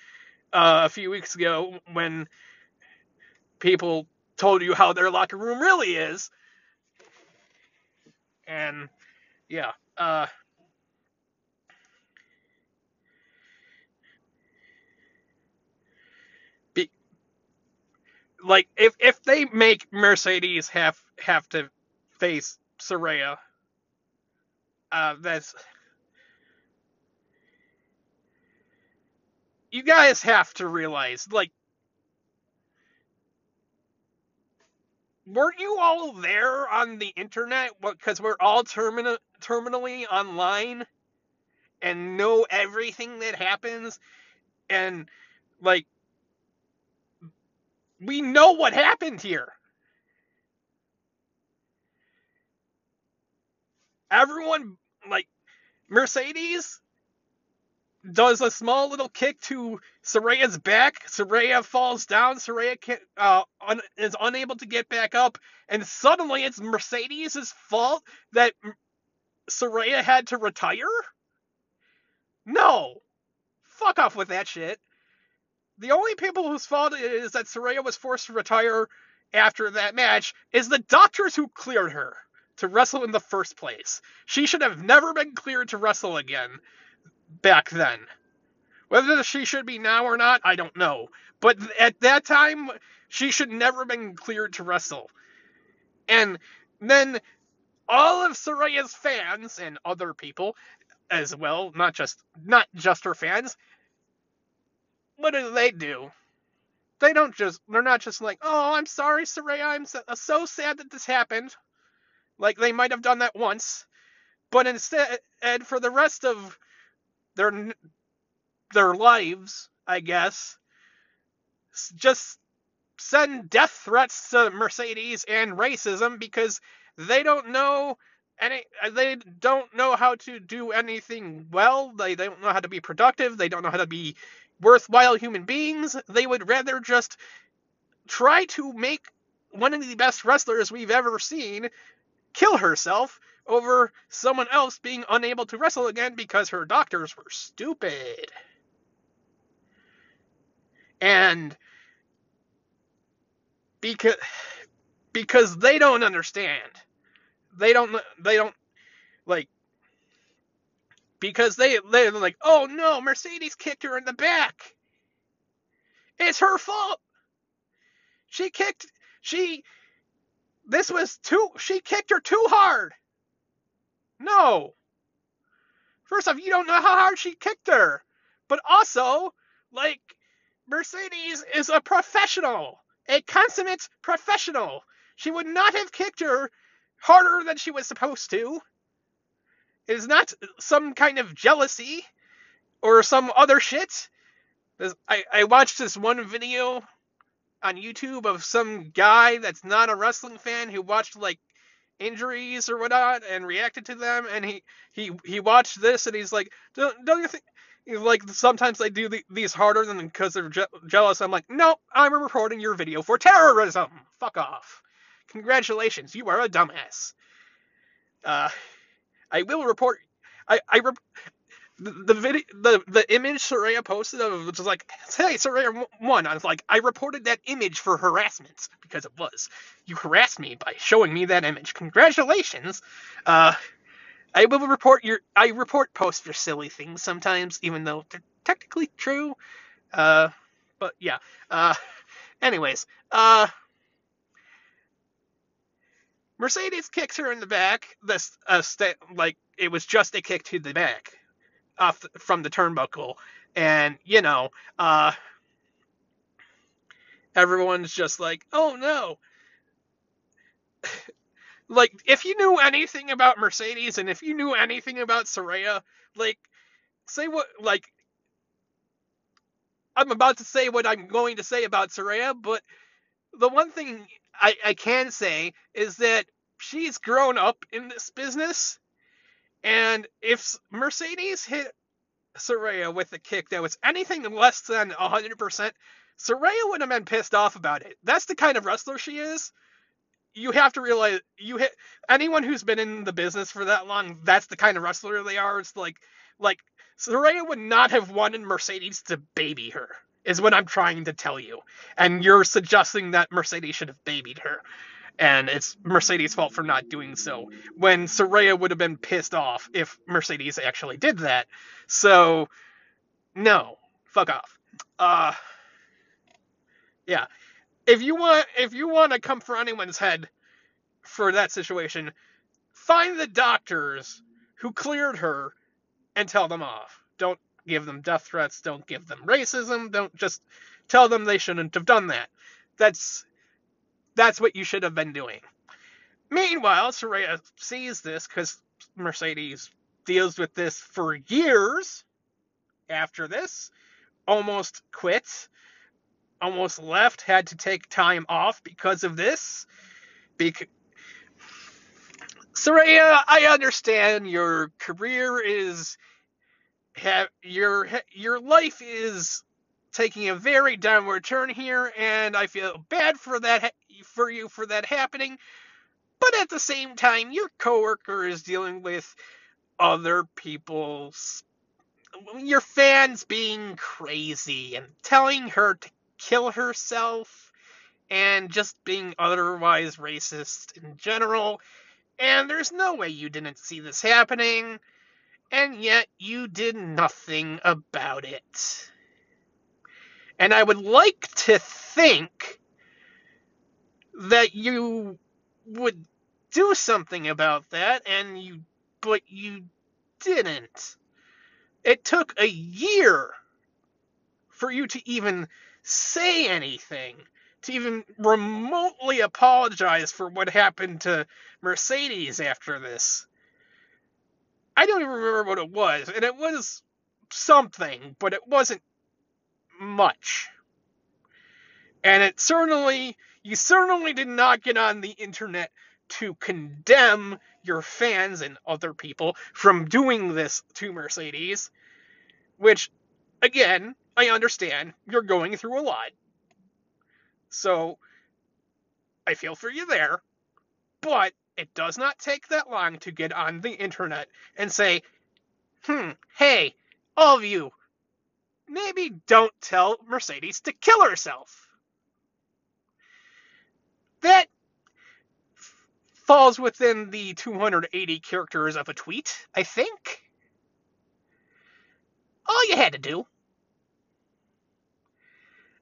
a few weeks ago when people told you how their locker room really is. And yeah, if they make Mercedes have to face Saraya, that's, you guys have to realize, weren't you all there on the internet? Because we're all terminally online and know everything that happens. And, we know what happened here. Everyone, Mercedes does a small little kick to Saraya's back. Saraya falls down. Saraya is unable to get back up. And suddenly it's Mercedes' fault that Saraya had to retire? No. Fuck off with that shit. The only people whose fault it is that Saraya was forced to retire after that match is the doctors who cleared her to wrestle in the first place. She should have never been cleared to wrestle again back then. Whether she should be now or not, I don't know. But at that time, she should never have been cleared to wrestle. And then all of Saraya's fans and other people as well, not just her fans, what do? They don't just, they're not just like, oh, I'm sorry, Saraya, I'm so sad that this happened. They might have done that once. But instead, and for the rest of their lives, I guess, just send death threats to Mercedes and racism because they don't know how to do anything well. They don't know how to be productive. They don't know how to be worthwhile human beings. They would rather just try to make one of the best wrestlers we've ever seen kill herself over someone else being unable to wrestle again because her doctors were stupid. And because they don't understand. Because they're like, oh no, Mercedes kicked her in the back. It's her fault. She kicked her too hard. No. First off, you don't know how hard she kicked her. But also, Mercedes is a professional. A consummate professional. She would not have kicked her harder than she was supposed to. It is not some kind of jealousy or some other shit. I watched this one video on YouTube of some guy that's not a wrestling fan who watched, injuries or whatnot and reacted to them, and he watched this and he's like, don't you think, sometimes they do these harder than because they're jealous. I'm like, no, I'm reporting your video for terrorism. Fuck off. Congratulations, you are a dumbass. I will report. the image Saraya posted of just like, hey, Saraya won. I was like, I reported that image for harassment because it was. You harassed me by showing me that image. Congratulations. I will report your. I report post your silly things sometimes, even though they're technically true. But yeah. Anyways. Mercedes kicks her in the back. This like it was just a kick to the back, off from the turnbuckle, and you know, everyone's just like, oh no. Like, if you knew anything about Mercedes and if you knew anything about Saraya, like, say what, like, I'm about to say what I'm going to say about Saraya, but the one thing I can say is that she's grown up in this business, and if Mercedes hit Saraya with a kick that was anything less than 100%, Saraya would have been pissed off about it. That's the kind of wrestler she is. You have to realize you hit anyone who's been in the business for that long. That's the kind of wrestler they are. It's like Saraya would not have wanted Mercedes to baby her is what I'm trying to tell you. And you're suggesting that Mercedes should have babied her. And it's Mercedes' fault for not doing so, when Saraya would have been pissed off if Mercedes actually did that. So no, fuck off. Yeah. If you want to come for anyone's head for that situation, find the doctors who cleared her and tell them off. Don't give them death threats. Don't give them racism. Don't just tell them they shouldn't have done that. That's what you should have been doing. Meanwhile, Saraya sees this because Mercedes deals with this for years after this, almost quit. Almost left, had to take time off because of this. Saraya, I understand your career is, your life is taking a very downward turn here, and I feel bad for that, for you, for that happening. But at the same time, your coworker is dealing with other people's, your fans being crazy and telling her to kill herself and just being otherwise racist in general, and there's no way you didn't see this happening, and yet you did nothing about it. And I would like to think that you would do something about that, and but you didn't. It took a year for you to even say anything, to even remotely apologize for what happened to Mercedes after this. I don't even remember what it was, and it was something, but it wasn't much. And it certainly, you certainly did not get on the internet to condemn your fans and other people from doing this to Mercedes, which, again, I understand you're going through a lot, so I feel for you there, but it does not take that long to get on the internet and say, hey, all of you, maybe don't tell Mercedes to kill herself. That falls within the 280 characters of a tweet, I think. All you had to do.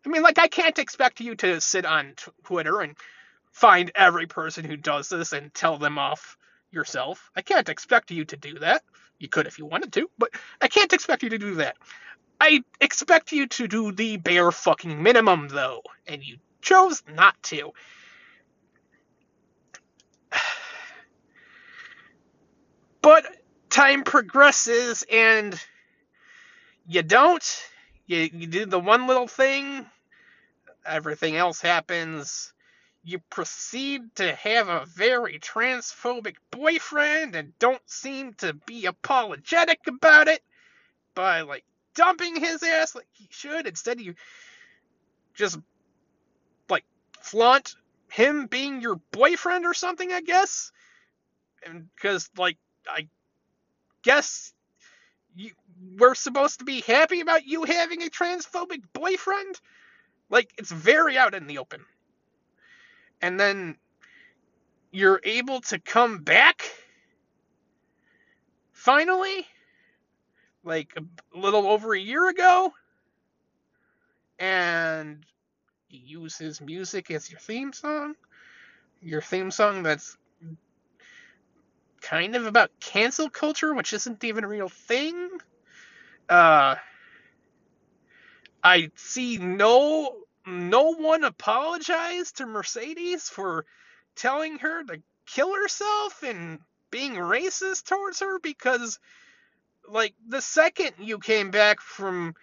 I mean, like, I can't expect you to sit on Twitter and find every person who does this and tell them off yourself. I can't expect you to do that. You could if you wanted to, but I can't expect you to do that. I expect you to do the bare fucking minimum, though, and you chose not to. But time progresses, and you don't. You do the one little thing, everything else happens. You proceed to have a very transphobic boyfriend and don't seem to be apologetic about it by, like, dumping his ass like he should. Instead, you just, like, flaunt him being your boyfriend or something, I guess. And because, like, I guess we're supposed to be happy about you having a transphobic boyfriend? Like, it's very out in the open. And then you're able to come back, finally, like a little over a year ago, and you use his music as your theme song. Your theme song that's kind of about cancel culture, which isn't even a real thing. I see no one apologized to Mercedes for telling her to kill herself and being racist towards her, because, like, the second you came back from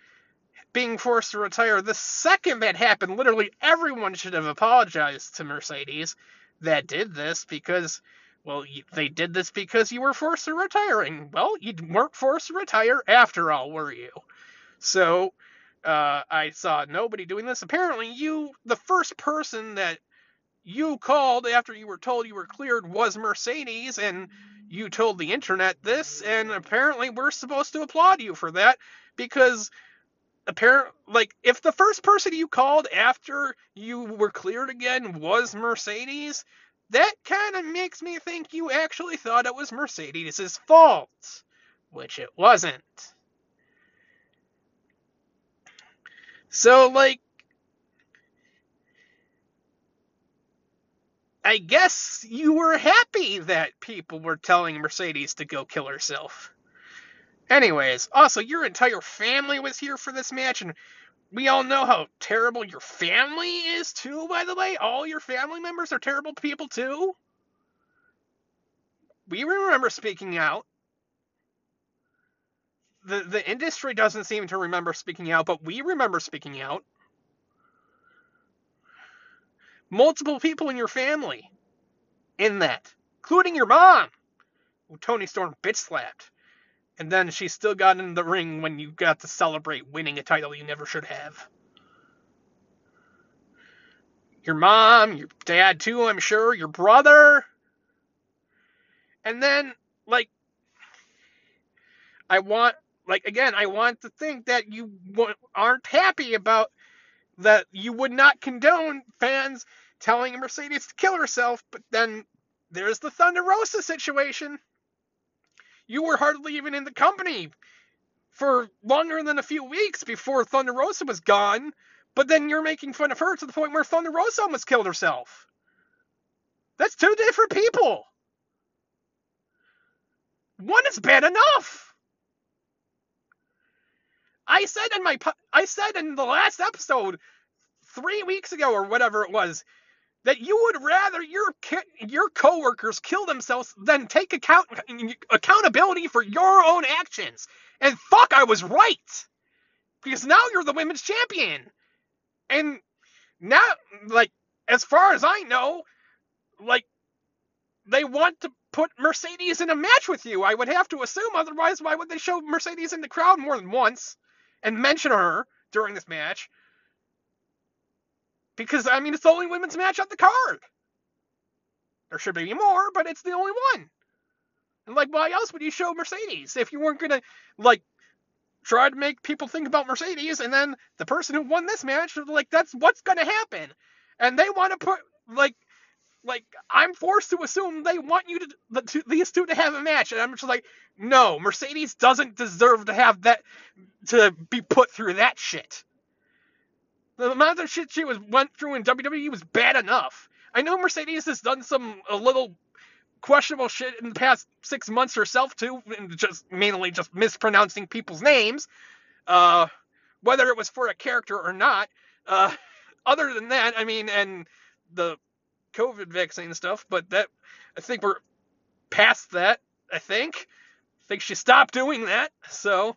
being forced to retire, the second that happened, literally everyone should have apologized to Mercedes that did this, because, well, they did this because you were forced to retiring. Well, you weren't forced to retire after all, were you? So, I saw nobody doing this. Apparently, the first person that you called after you were told you were cleared was Mercedes, and you told the internet this, and apparently we're supposed to applaud you for that, because if the first person you called after you were cleared again was Mercedes, that kind of makes me think you actually thought it was Mercedes' fault, which it wasn't. So, like, I guess you were happy that people were telling Mercedes to go kill herself. Anyways, also, your entire family was here for this match, and we all know how terrible your family is, too, by the way. All your family members are terrible people, too. We remember speaking out. The industry doesn't seem to remember speaking out, but we remember speaking out. Multiple people in your family in that, including your mom, who Toni Storm bitch-slapped. And then she still got in the ring when you got to celebrate winning a title you never should have. Your mom, your dad too, I'm sure, your brother. And then, like, I want to think that you aren't happy about that, you would not condone fans telling Mercedes to kill herself, but then there's the Thunder Rosa situation. You were hardly even in the company for longer than a few weeks before Thunder Rosa was gone, but then you're making fun of her to the point where Thunder Rosa almost killed herself. That's two different people. One is bad enough. I said in the last episode 3 weeks ago or whatever it was, that you would rather your coworkers kill themselves than take accountability for your own actions. And fuck, I was right. Because now you're the women's champion. And now, like, as far as I know, like, they want to put Mercedes in a match with you. I would have to assume, otherwise why would they show Mercedes in the crowd more than once and mention her during this match? Because, I mean, it's the only women's match on the card. There should be more, but it's the only one. And, like, why else would you show Mercedes if you weren't going to, like, try to make people think about Mercedes? And then the person who won this match, like, that's what's going to happen. And they want to put, like, I'm forced to assume they want you to these two to have a match. And I'm just like, no, Mercedes doesn't deserve to have that, to be put through that shit. The amount of shit she went through in WWE was bad enough. I know Mercedes has done a little questionable shit in the past 6 months herself too, and mainly mispronouncing people's names, whether it was for a character or not. Other than that, I mean, and the COVID vaccine stuff, but that, I think we're past that. I think she stopped doing that. So,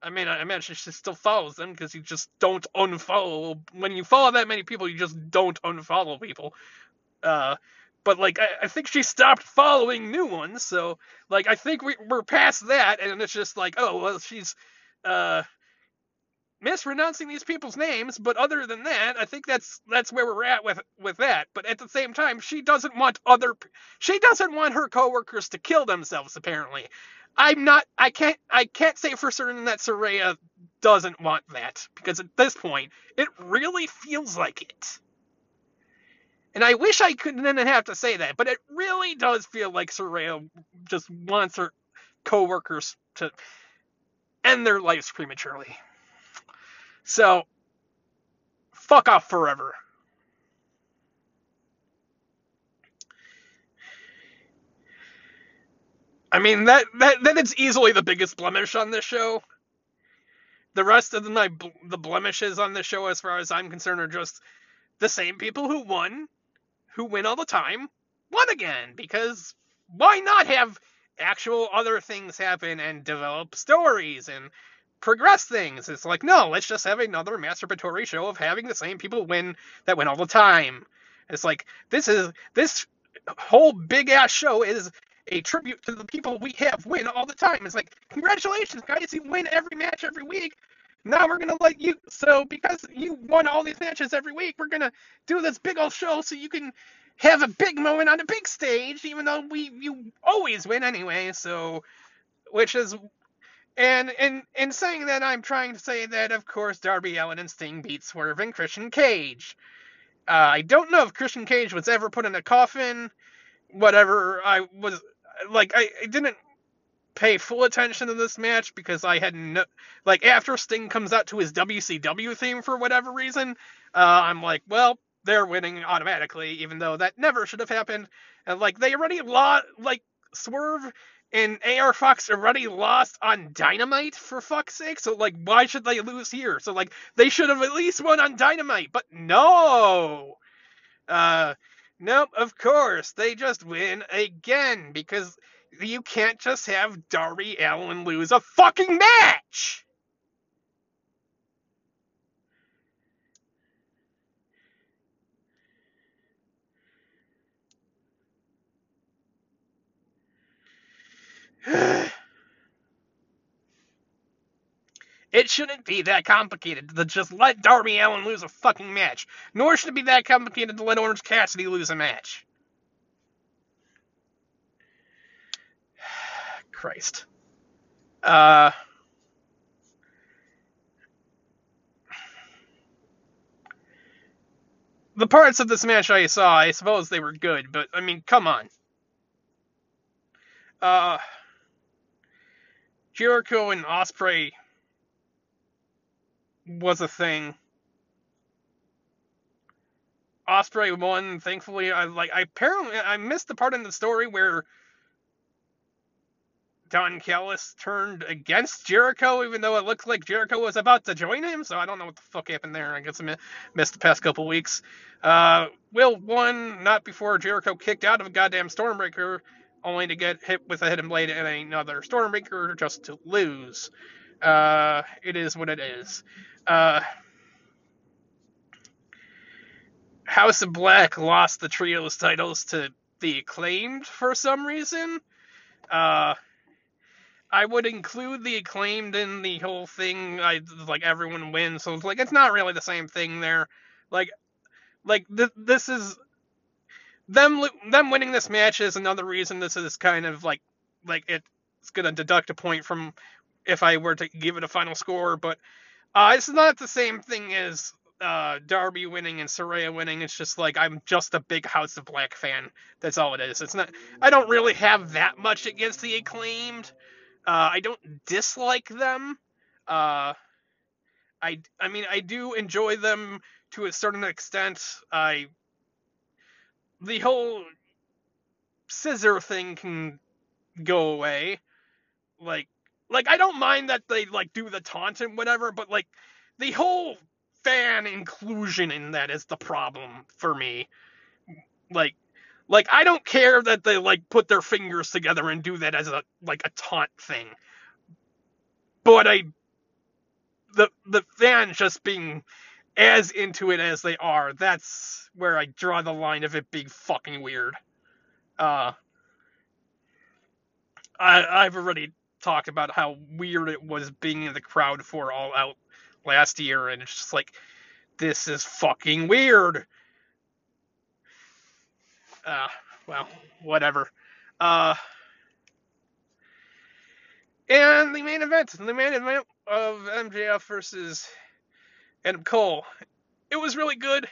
I mean, I imagine she still follows them, because you just don't unfollow. When you follow that many people, you just don't unfollow people. But, like, I think she stopped following new ones, so, like, I think we're past that, and it's just like, oh, well, she's mispronouncing these people's names, but other than that, I think that's where we're at with that. But at the same time, she doesn't want her coworkers to kill themselves, apparently. I can't say for certain that Saraya doesn't want that, because at this point, it really feels like it. And I wish I couldn't have to say that, but it really does feel like Saraya just wants her co-workers to end their lives prematurely. So, fuck off forever. I mean, that is easily the biggest blemish on this show. The rest of the blemishes on this show, as far as I'm concerned, are just the same people who won, who win all the time, won again. Because why not have actual other things happen and develop stories and progress things? It's like, no, let's just have another masturbatory show of having the same people win that win all the time. It's like, this whole big-ass show is a tribute to the people we have win all the time. It's like, congratulations, guys, you win every match every week. Now we're going to let you, so because you won all these matches every week, we're going to do this big old show so you can have a big moment on a big stage, even though you always win anyway, so, which is, and in saying that, I'm trying to say that, of course, Darby Allin and Sting beat Swerve and Christian Cage. I don't know if Christian Cage was ever put in a coffin, whatever, I didn't pay full attention to this match because I had no... Like, after Sting comes out to his WCW theme for whatever reason, I'm like, well, they're winning automatically, even though that never should have happened. And, like, they already lost... Like, Swerve and AR Fox already lost on Dynamite, for fuck's sake, so, like, why should they lose here? So, like, they should have at least won on Dynamite, but no! Nope, of course, they just win again, because you can't just have Darby Allin lose a fucking match! It shouldn't be that complicated to just let Darby Allin lose a fucking match. Nor should it be that complicated to let Orange Cassidy lose a match. Christ. The parts of this match I saw, I suppose they were good, but, I mean, come on. Jericho and Ospreay was a thing. Ospreay won, thankfully. I missed the part in the story where Don Callis turned against Jericho, even though it looked like Jericho was about to join him, so I don't know what the fuck happened there. I guess I missed the past couple weeks. Will won, not before Jericho kicked out of a goddamn Stormbreaker, only to get hit with a hidden blade and another Stormbreaker just to lose. It is what it is. House of Black lost the trio's titles to the Acclaimed for some reason. I would include the Acclaimed in the whole thing. Everyone wins, so it's like, it's not really the same thing there. This is them winning this match is another reason this is kind of like it's gonna deduct a point from if I were to give it a final score, but it's not the same thing as Darby winning and Saraya winning. It's just like, I'm just a big House of Black fan. That's all it is. It's not. I don't really have that much against the Acclaimed. I don't dislike them. I mean, I do enjoy them to a certain extent. The whole scissor thing can go away. Like, I don't mind that they, do the taunt and whatever, but, the whole fan inclusion in that is the problem for me. I don't care that they, put their fingers together and do that as a, a taunt thing. But the fans just being as into it as they are, that's where I draw the line of it being fucking weird. I've already talked about how weird it was being in the crowd for All Out last year, and it's just like, this is fucking weird. Well, whatever. And the main event of MJF versus Adam Cole. It was really good.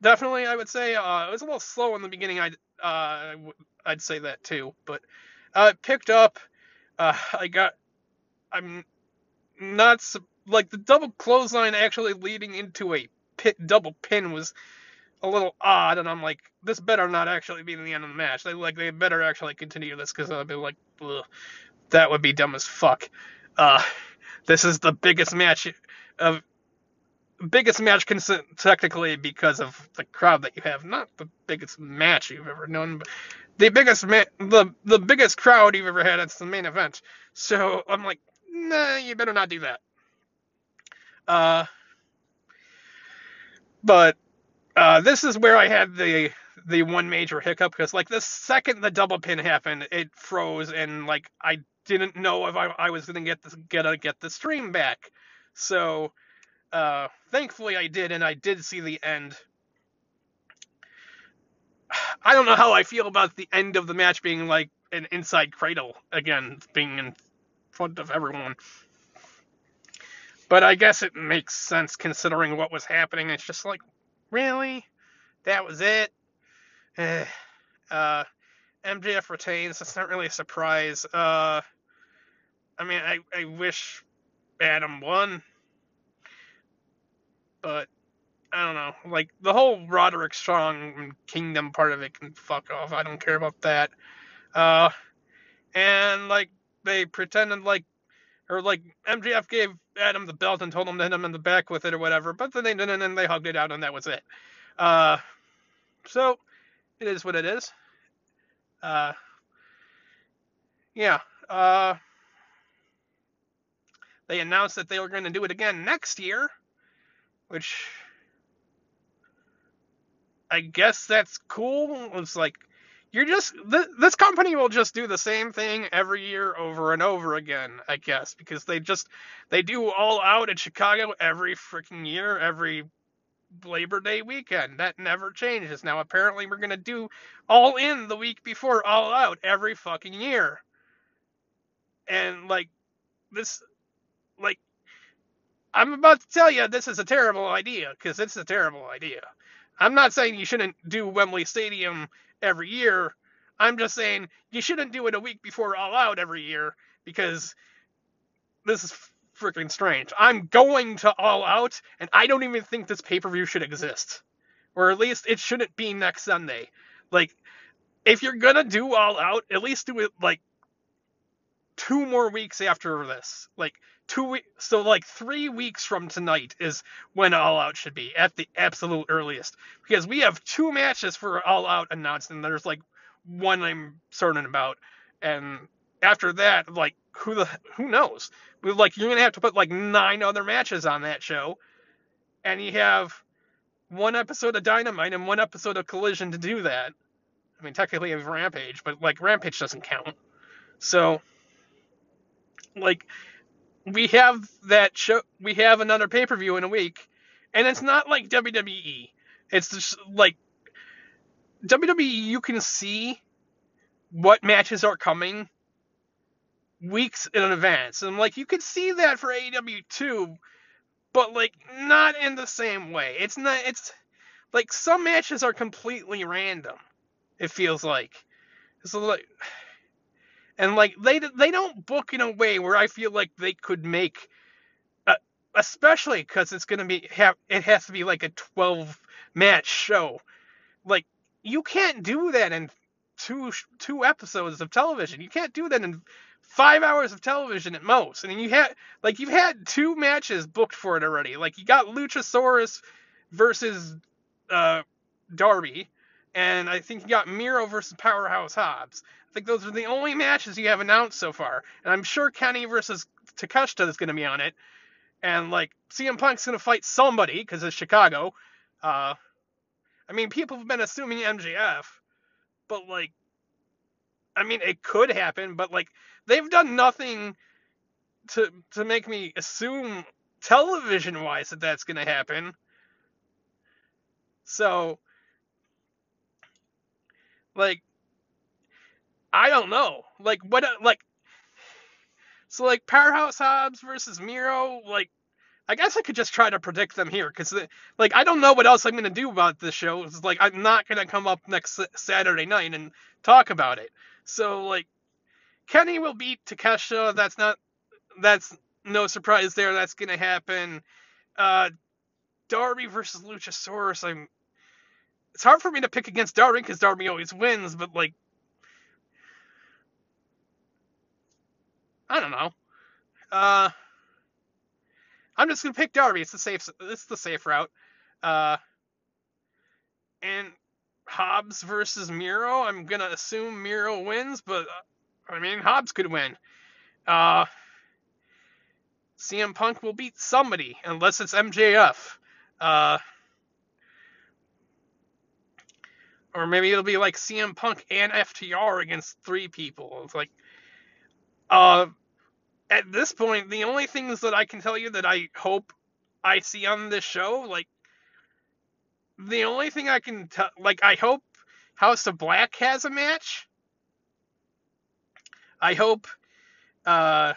Definitely, I would say. It was a little slow in the beginning. I'd say that too. But it picked up. I'm not like the double clothesline actually leading into a double pin was a little odd, and I'm like, this better not actually be the end of the match. They better actually continue this, because I'd be like, ugh, that would be dumb as fuck. This is the biggest match technically because of the crowd that you have. Not the biggest match you've ever known, but the biggest the biggest crowd you've ever had. It's the main event. So I'm like, nah, you better not do that. But this is where I had the one major hiccup, because like the second the double pin happened, it froze, and like I didn't know if I was gonna get the stream back. So thankfully I did, and I did see the end. I don't know how I feel about the end of the match being like an inside cradle again, being in front of everyone. But I guess it makes sense considering what was happening. It's just like, really? That was it? MJF retains. That's not really a surprise. I mean, I wish Adam won. But I don't know. Like, the whole Roderick Strong Kingdom part of it can fuck off. I don't care about that. And, like, they pretended like... Or, like, MJF gave Adam the belt and told him to hit him in the back with it or whatever. But then they didn't, and they hugged it out, and that was it. So, it is what it is. Yeah. They announced that they were going to do it again next year. Which... I guess that's cool. It's like, you're just, this company will just do the same thing every year over and over again, I guess, because they do All Out at Chicago every freaking year, every Labor Day weekend. That never changes. Now, apparently we're going to do All In the week before All Out every fucking year. And like this, like, I'm about to tell you, this is a terrible idea, because it's a terrible idea. I'm not saying you shouldn't do Wembley Stadium every year. I'm just saying you shouldn't do it a week before All Out every year, because this is freaking strange. I'm going to All Out, and I don't even think this pay-per-view should exist. Or at least it shouldn't be next Sunday. Like, if you're going to do All Out, at least do it, like, 2 more weeks after this. Like, 2 weeks, so like 3 weeks from tonight is when All Out should be, at the absolute earliest, because we have 2 matches for All Out announced, and there's like one I'm certain about, and after that, like, who knows? But like, you're gonna have to put like 9 other matches on that show, and you have 1 episode of Dynamite and 1 episode of Collision to do that. I mean, technically you have Rampage, but like Rampage doesn't count, so like. We have that show. We have another pay-per-view in a week, and it's not like WWE. It's just like WWE. You can see what matches are coming weeks in advance, and like you could see that for AEW too, but like not in the same way. It's not. It's like some matches are completely random. It feels like it's like. And, like, they don't book in a way where I feel like they could make, especially because it's going to be, it has to be, like, a 12-match show. Like, you can't do that in two episodes of television. You can't do that in 5 hours of television at most. I mean, you've had 2 matches booked for it already. Like, you got Luchasaurus versus Darby, and I think you got Miro versus Powerhouse Hobbs. I think those are the only matches you have announced so far. And I'm sure Kenny versus Takeshita is going to be on it. And, like, CM Punk's going to fight somebody, because it's Chicago. I mean, people have been assuming MJF. But, like, I mean, it could happen. But, like, they've done nothing to make me assume television-wise that that's going to happen. So, like... I don't know. Like, what, like, So, like, Powerhouse Hobbs versus Miro, like, I guess I could just try to predict them here, because, like, I don't know what else I'm going to do about this show. It's like, I'm not going to come up next Saturday night and talk about it. So, like, Kenny will beat Takeshita. That's no surprise there. That's going to happen. Darby versus Luchasaurus. It's hard for me to pick against Darby, because Darby always wins, but, like, I don't know. I'm just gonna pick Darby. It's the safe route. And Hobbs versus Miro. I'm gonna assume Miro wins, but I mean Hobbs could win. CM Punk will beat somebody, unless it's MJF. Or maybe it'll be like CM Punk and FTR against three people. It's like. At this point, the only things that I can tell you that I hope I see on this show, like, the only thing I can tell, like, I hope House of Black has a match. I hope, I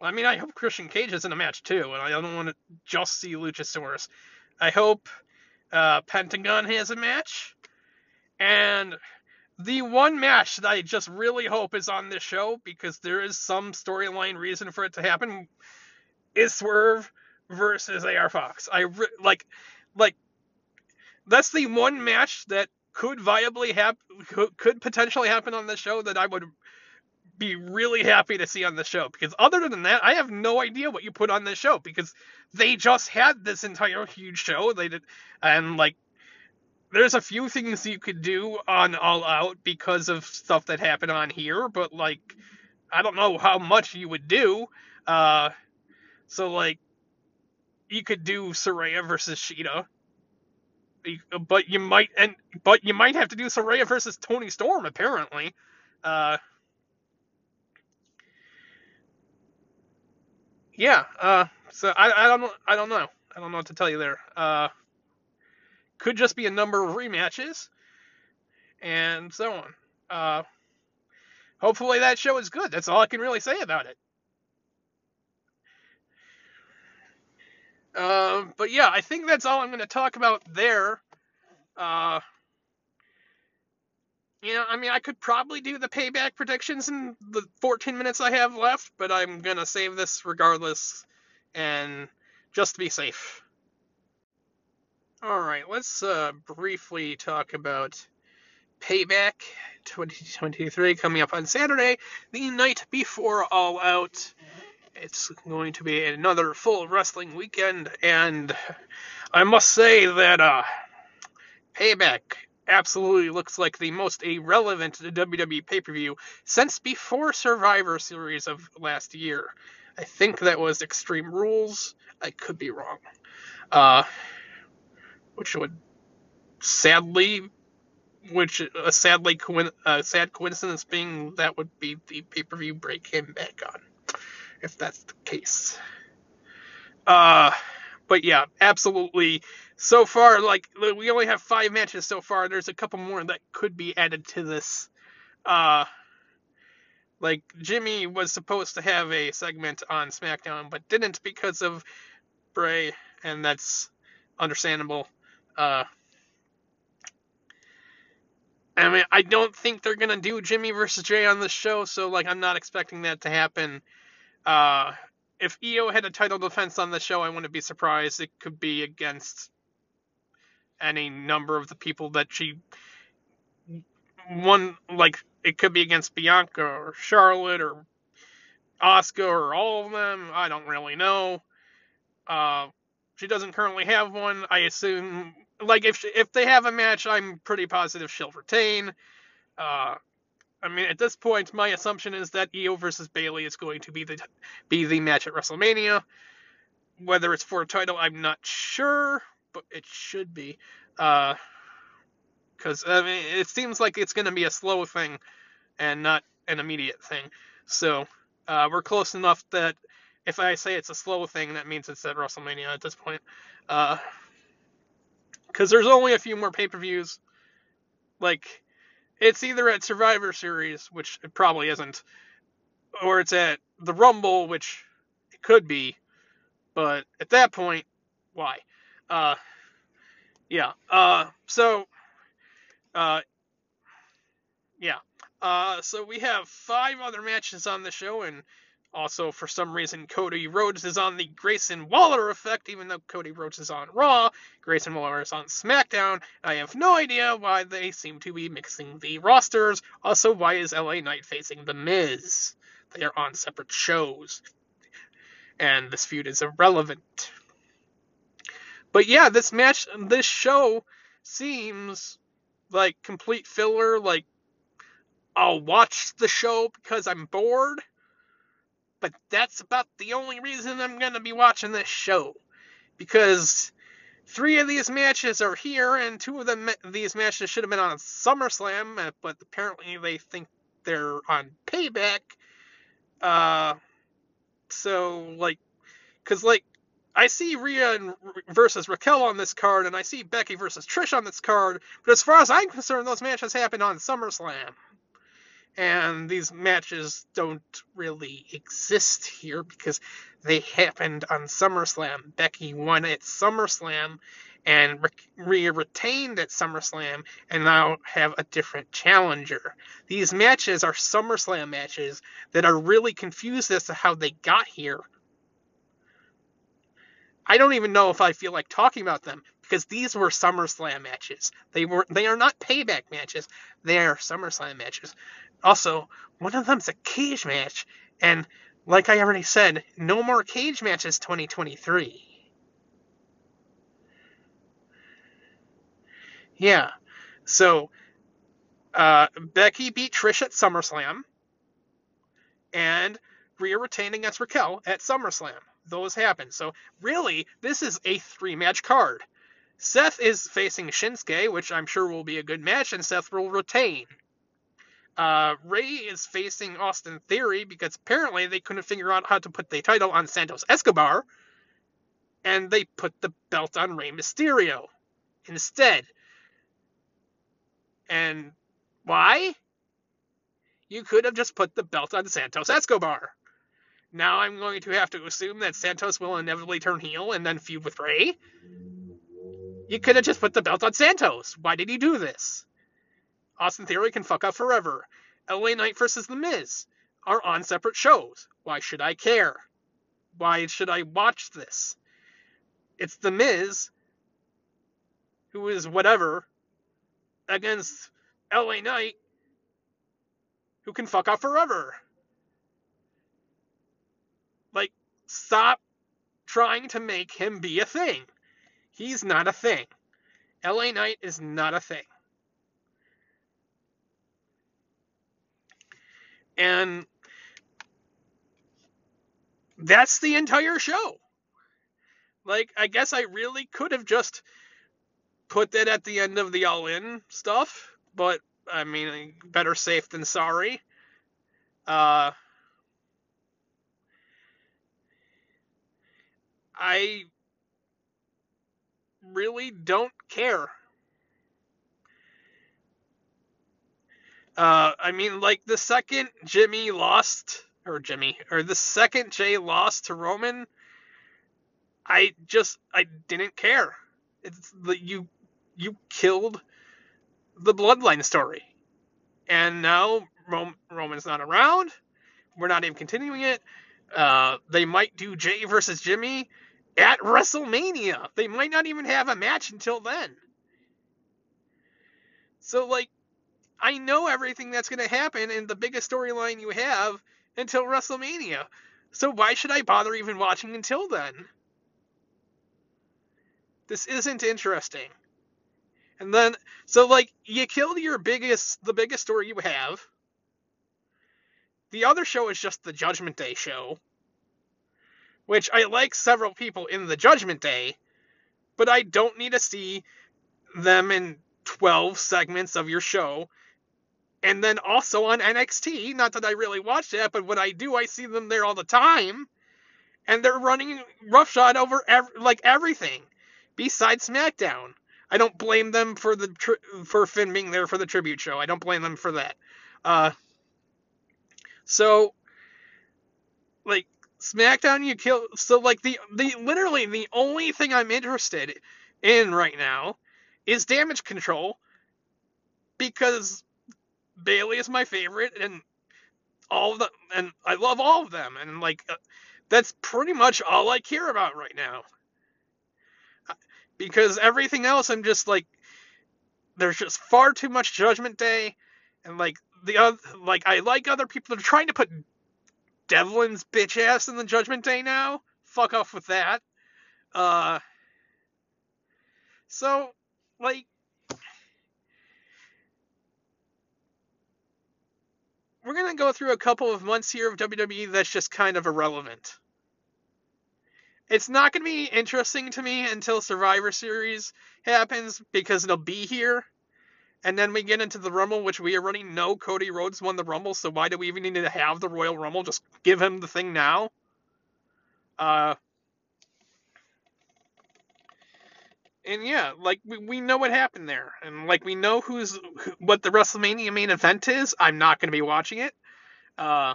hope Christian Cage is in a match, too, and I don't want to just see Luchasaurus. I hope Pentagon has a match, and the one match that I just really hope is on this show, because there is some storyline reason for it to happen, is Swerve versus AR Fox. Like that's the one match that could viably happen, could potentially happen on this show that I would be really happy to see on the show. Because other than that, I have no idea what you put on this show, because they just had this entire huge show. They did, and like. There's a few things you could do on All Out because of stuff that happened on here, but, like, I don't know how much you would do. So, like, you could do Saraya versus Sheeta, but you might have to do Saraya versus Toni Storm, apparently. So I don't know. I don't know what to tell you there. Could just be a number of rematches, and so on. Hopefully that show is good. That's all I can really say about it. But yeah, I think that's all I'm going to talk about there. I could probably do the payback predictions in the 14 minutes I have left, but I'm going to save this regardless, and just to be safe. Alright, let's briefly talk about Payback 2023 coming up on Saturday, the night before All Out. It's going to be another full wrestling weekend, and I must say that Payback absolutely looks like the most irrelevant WWE pay-per-view since before Survivor Series of last year. I think that was Extreme Rules. I could be wrong. Which, a sad coincidence being that would be the pay-per-view Bray came back on, if that's the case. But yeah, absolutely. So far, like, we only have 5 matches so far. There's a couple more that could be added to this. Like, Jimmy was supposed to have a segment on SmackDown, but didn't because of Bray, and that's understandable. I don't think they're gonna do Jimmy versus Jay on this show, so, like, I'm not expecting that to happen. If EO had a title defense on the show, I wouldn't be surprised. It could be against any number of the people that she won. Like, it could be against Bianca or Charlotte or Asuka or all of them. I don't really know. She doesn't currently have one. I assume, like, if they have a match, I'm pretty positive she'll retain. At this point, my assumption is that EO versus Bayley is going to be the match at WrestleMania. Whether it's for a title, I'm not sure, but it should be. Because it seems like it's going to be a slow thing and not an immediate thing. So we're close enough that if I say it's a slow thing, that means it's at WrestleMania at this point. Because there's only a few more pay-per-views. Like, it's either at Survivor Series, which it probably isn't, or it's at the Rumble, which it could be, but at that point, why? So we have 5 other matches on the show, and also, for some reason, Cody Rhodes is on the Grayson Waller effect, even though Cody Rhodes is on Raw, Grayson Waller is on SmackDown. I have no idea why they seem to be mixing the rosters. Also, why is LA Knight facing The Miz? They are on separate shows, and this feud is irrelevant. But yeah, this show seems like complete filler, like, I'll watch the show because I'm bored. But that's about the only reason I'm going to be watching this show. Because 3 of these matches are here, and 2 of them, these matches should have been on SummerSlam, but apparently they think they're on Payback. I see Rhea versus Raquel on this card, and I see Becky versus Trish on this card, but as far as I'm concerned, those matches happened on SummerSlam. And these matches don't really exist here because they happened on SummerSlam. Becky won at SummerSlam, and Rhea retained at SummerSlam, and now have a different challenger. These matches are SummerSlam matches that are really confused as to how they got here. I don't even know if I feel like talking about them, because these were SummerSlam matches. They are not Payback matches. They are SummerSlam matches. Also, one of them's a cage match, and like I already said, no more cage matches 2023. Yeah, so Becky beat Trish at SummerSlam, and Rhea retained against Raquel at SummerSlam. Those happened. So really, this is a 3-match card. Seth is facing Shinsuke, which I'm sure will be a good match, and Seth will retain. Ray is facing Austin Theory because apparently they couldn't figure out how to put the title on Santos Escobar, and they put the belt on Rey Mysterio instead. And why? You could have just put the belt on Santos Escobar. Now I'm going to have to assume that Santos will inevitably turn heel and then feud with Ray. You could have just put the belt on Santos. Why did you do this? Austin Theory can fuck up forever. LA Knight versus The Miz are on separate shows. Why should I care? Why should I watch this? It's The Miz, who is whatever, against LA Knight, who can fuck up forever. Like, stop trying to make him be a thing. He's not a thing. LA Knight is not a thing. And that's the entire show. Like, I guess I really could have just put that at the end of the All In stuff, but I mean, better safe than sorry. I really don't care. The second the second Jay lost to Roman, I didn't care. It's you killed the Bloodline story. And now Roman's not around. We're not even continuing it. They might do Jay versus Jimmy at WrestleMania. They might not even have a match until then. So, like, I know everything that's going to happen in the biggest storyline you have until WrestleMania. So why should I bother even watching until then? This isn't interesting. And then, you killed the biggest story you have. The other show is just the Judgment Day show, which I like several people in the Judgment Day, but I don't need to see them in 12 segments of your show. And then also on NXT, not that I really watch that, but when I do, I see them there all the time. And they're running roughshod over everything, besides SmackDown. I don't blame them for for Finn being there for the tribute show. I don't blame them for that. So SmackDown, you kill. So like the literally the only thing I'm interested in right now is Damage Control, because Bayley is my favorite, and all of them, and I love all of them, and like that's pretty much all I care about right now. Because everything else, I'm just like, there's just far too much Judgment Day, and like the other, like I like other people. They're trying to put Devlin's bitch ass in the Judgment Day now. Fuck off with that. So like, we're gonna go through a couple of months here of WWE that's just kind of irrelevant. It's not going to be interesting to me until Survivor Series happens, because it'll be here. And then we get into the Rumble, which we already know Cody Rhodes won the Rumble, so why do we even need to have the Royal Rumble? Just give him the thing now. And yeah, like, we know what happened there. And like, we know what the WrestleMania main event is. I'm not going to be watching it. Yeah.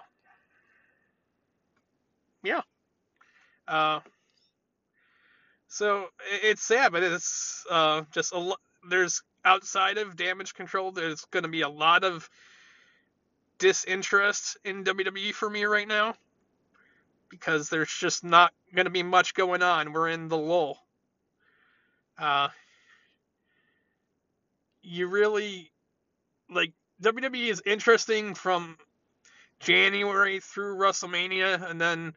So it's sad, but it's just there's outside of Damage Control, there's going to be a lot of disinterest in WWE for me right now, because there's just not going to be much going on. We're in the lull. You really, like, WWE is interesting from January through WrestleMania, and then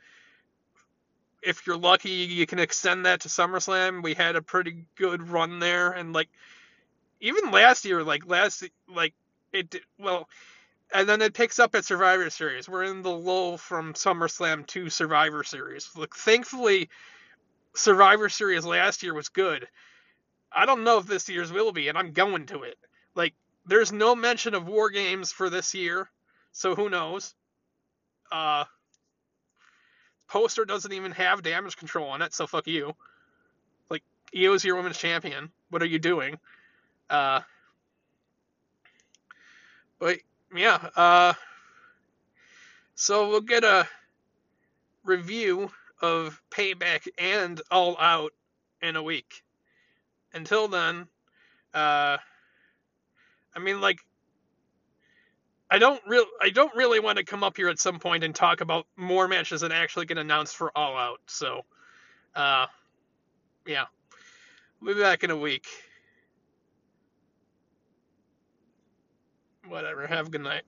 if you're lucky, you can extend that to SummerSlam. We had a pretty good run there, and like even last year, and then it picks up at Survivor Series. We're in the lull from SummerSlam to Survivor Series. Look, thankfully, Survivor Series last year was good. I don't know if this year's will be, and I'm going to it. Like, there's no mention of War Games for this year, so who knows? Poster doesn't even have Damage Control on it, so fuck you. Like, Io's your women's champion. What are you doing? But, yeah. So we'll get a review of Payback and All Out in a week. Until then, I mean, like, I don't really want to come up here at some point and talk about more matches that actually get announced for All Out. So, yeah, we'll be back in a week. Whatever. Have a good night.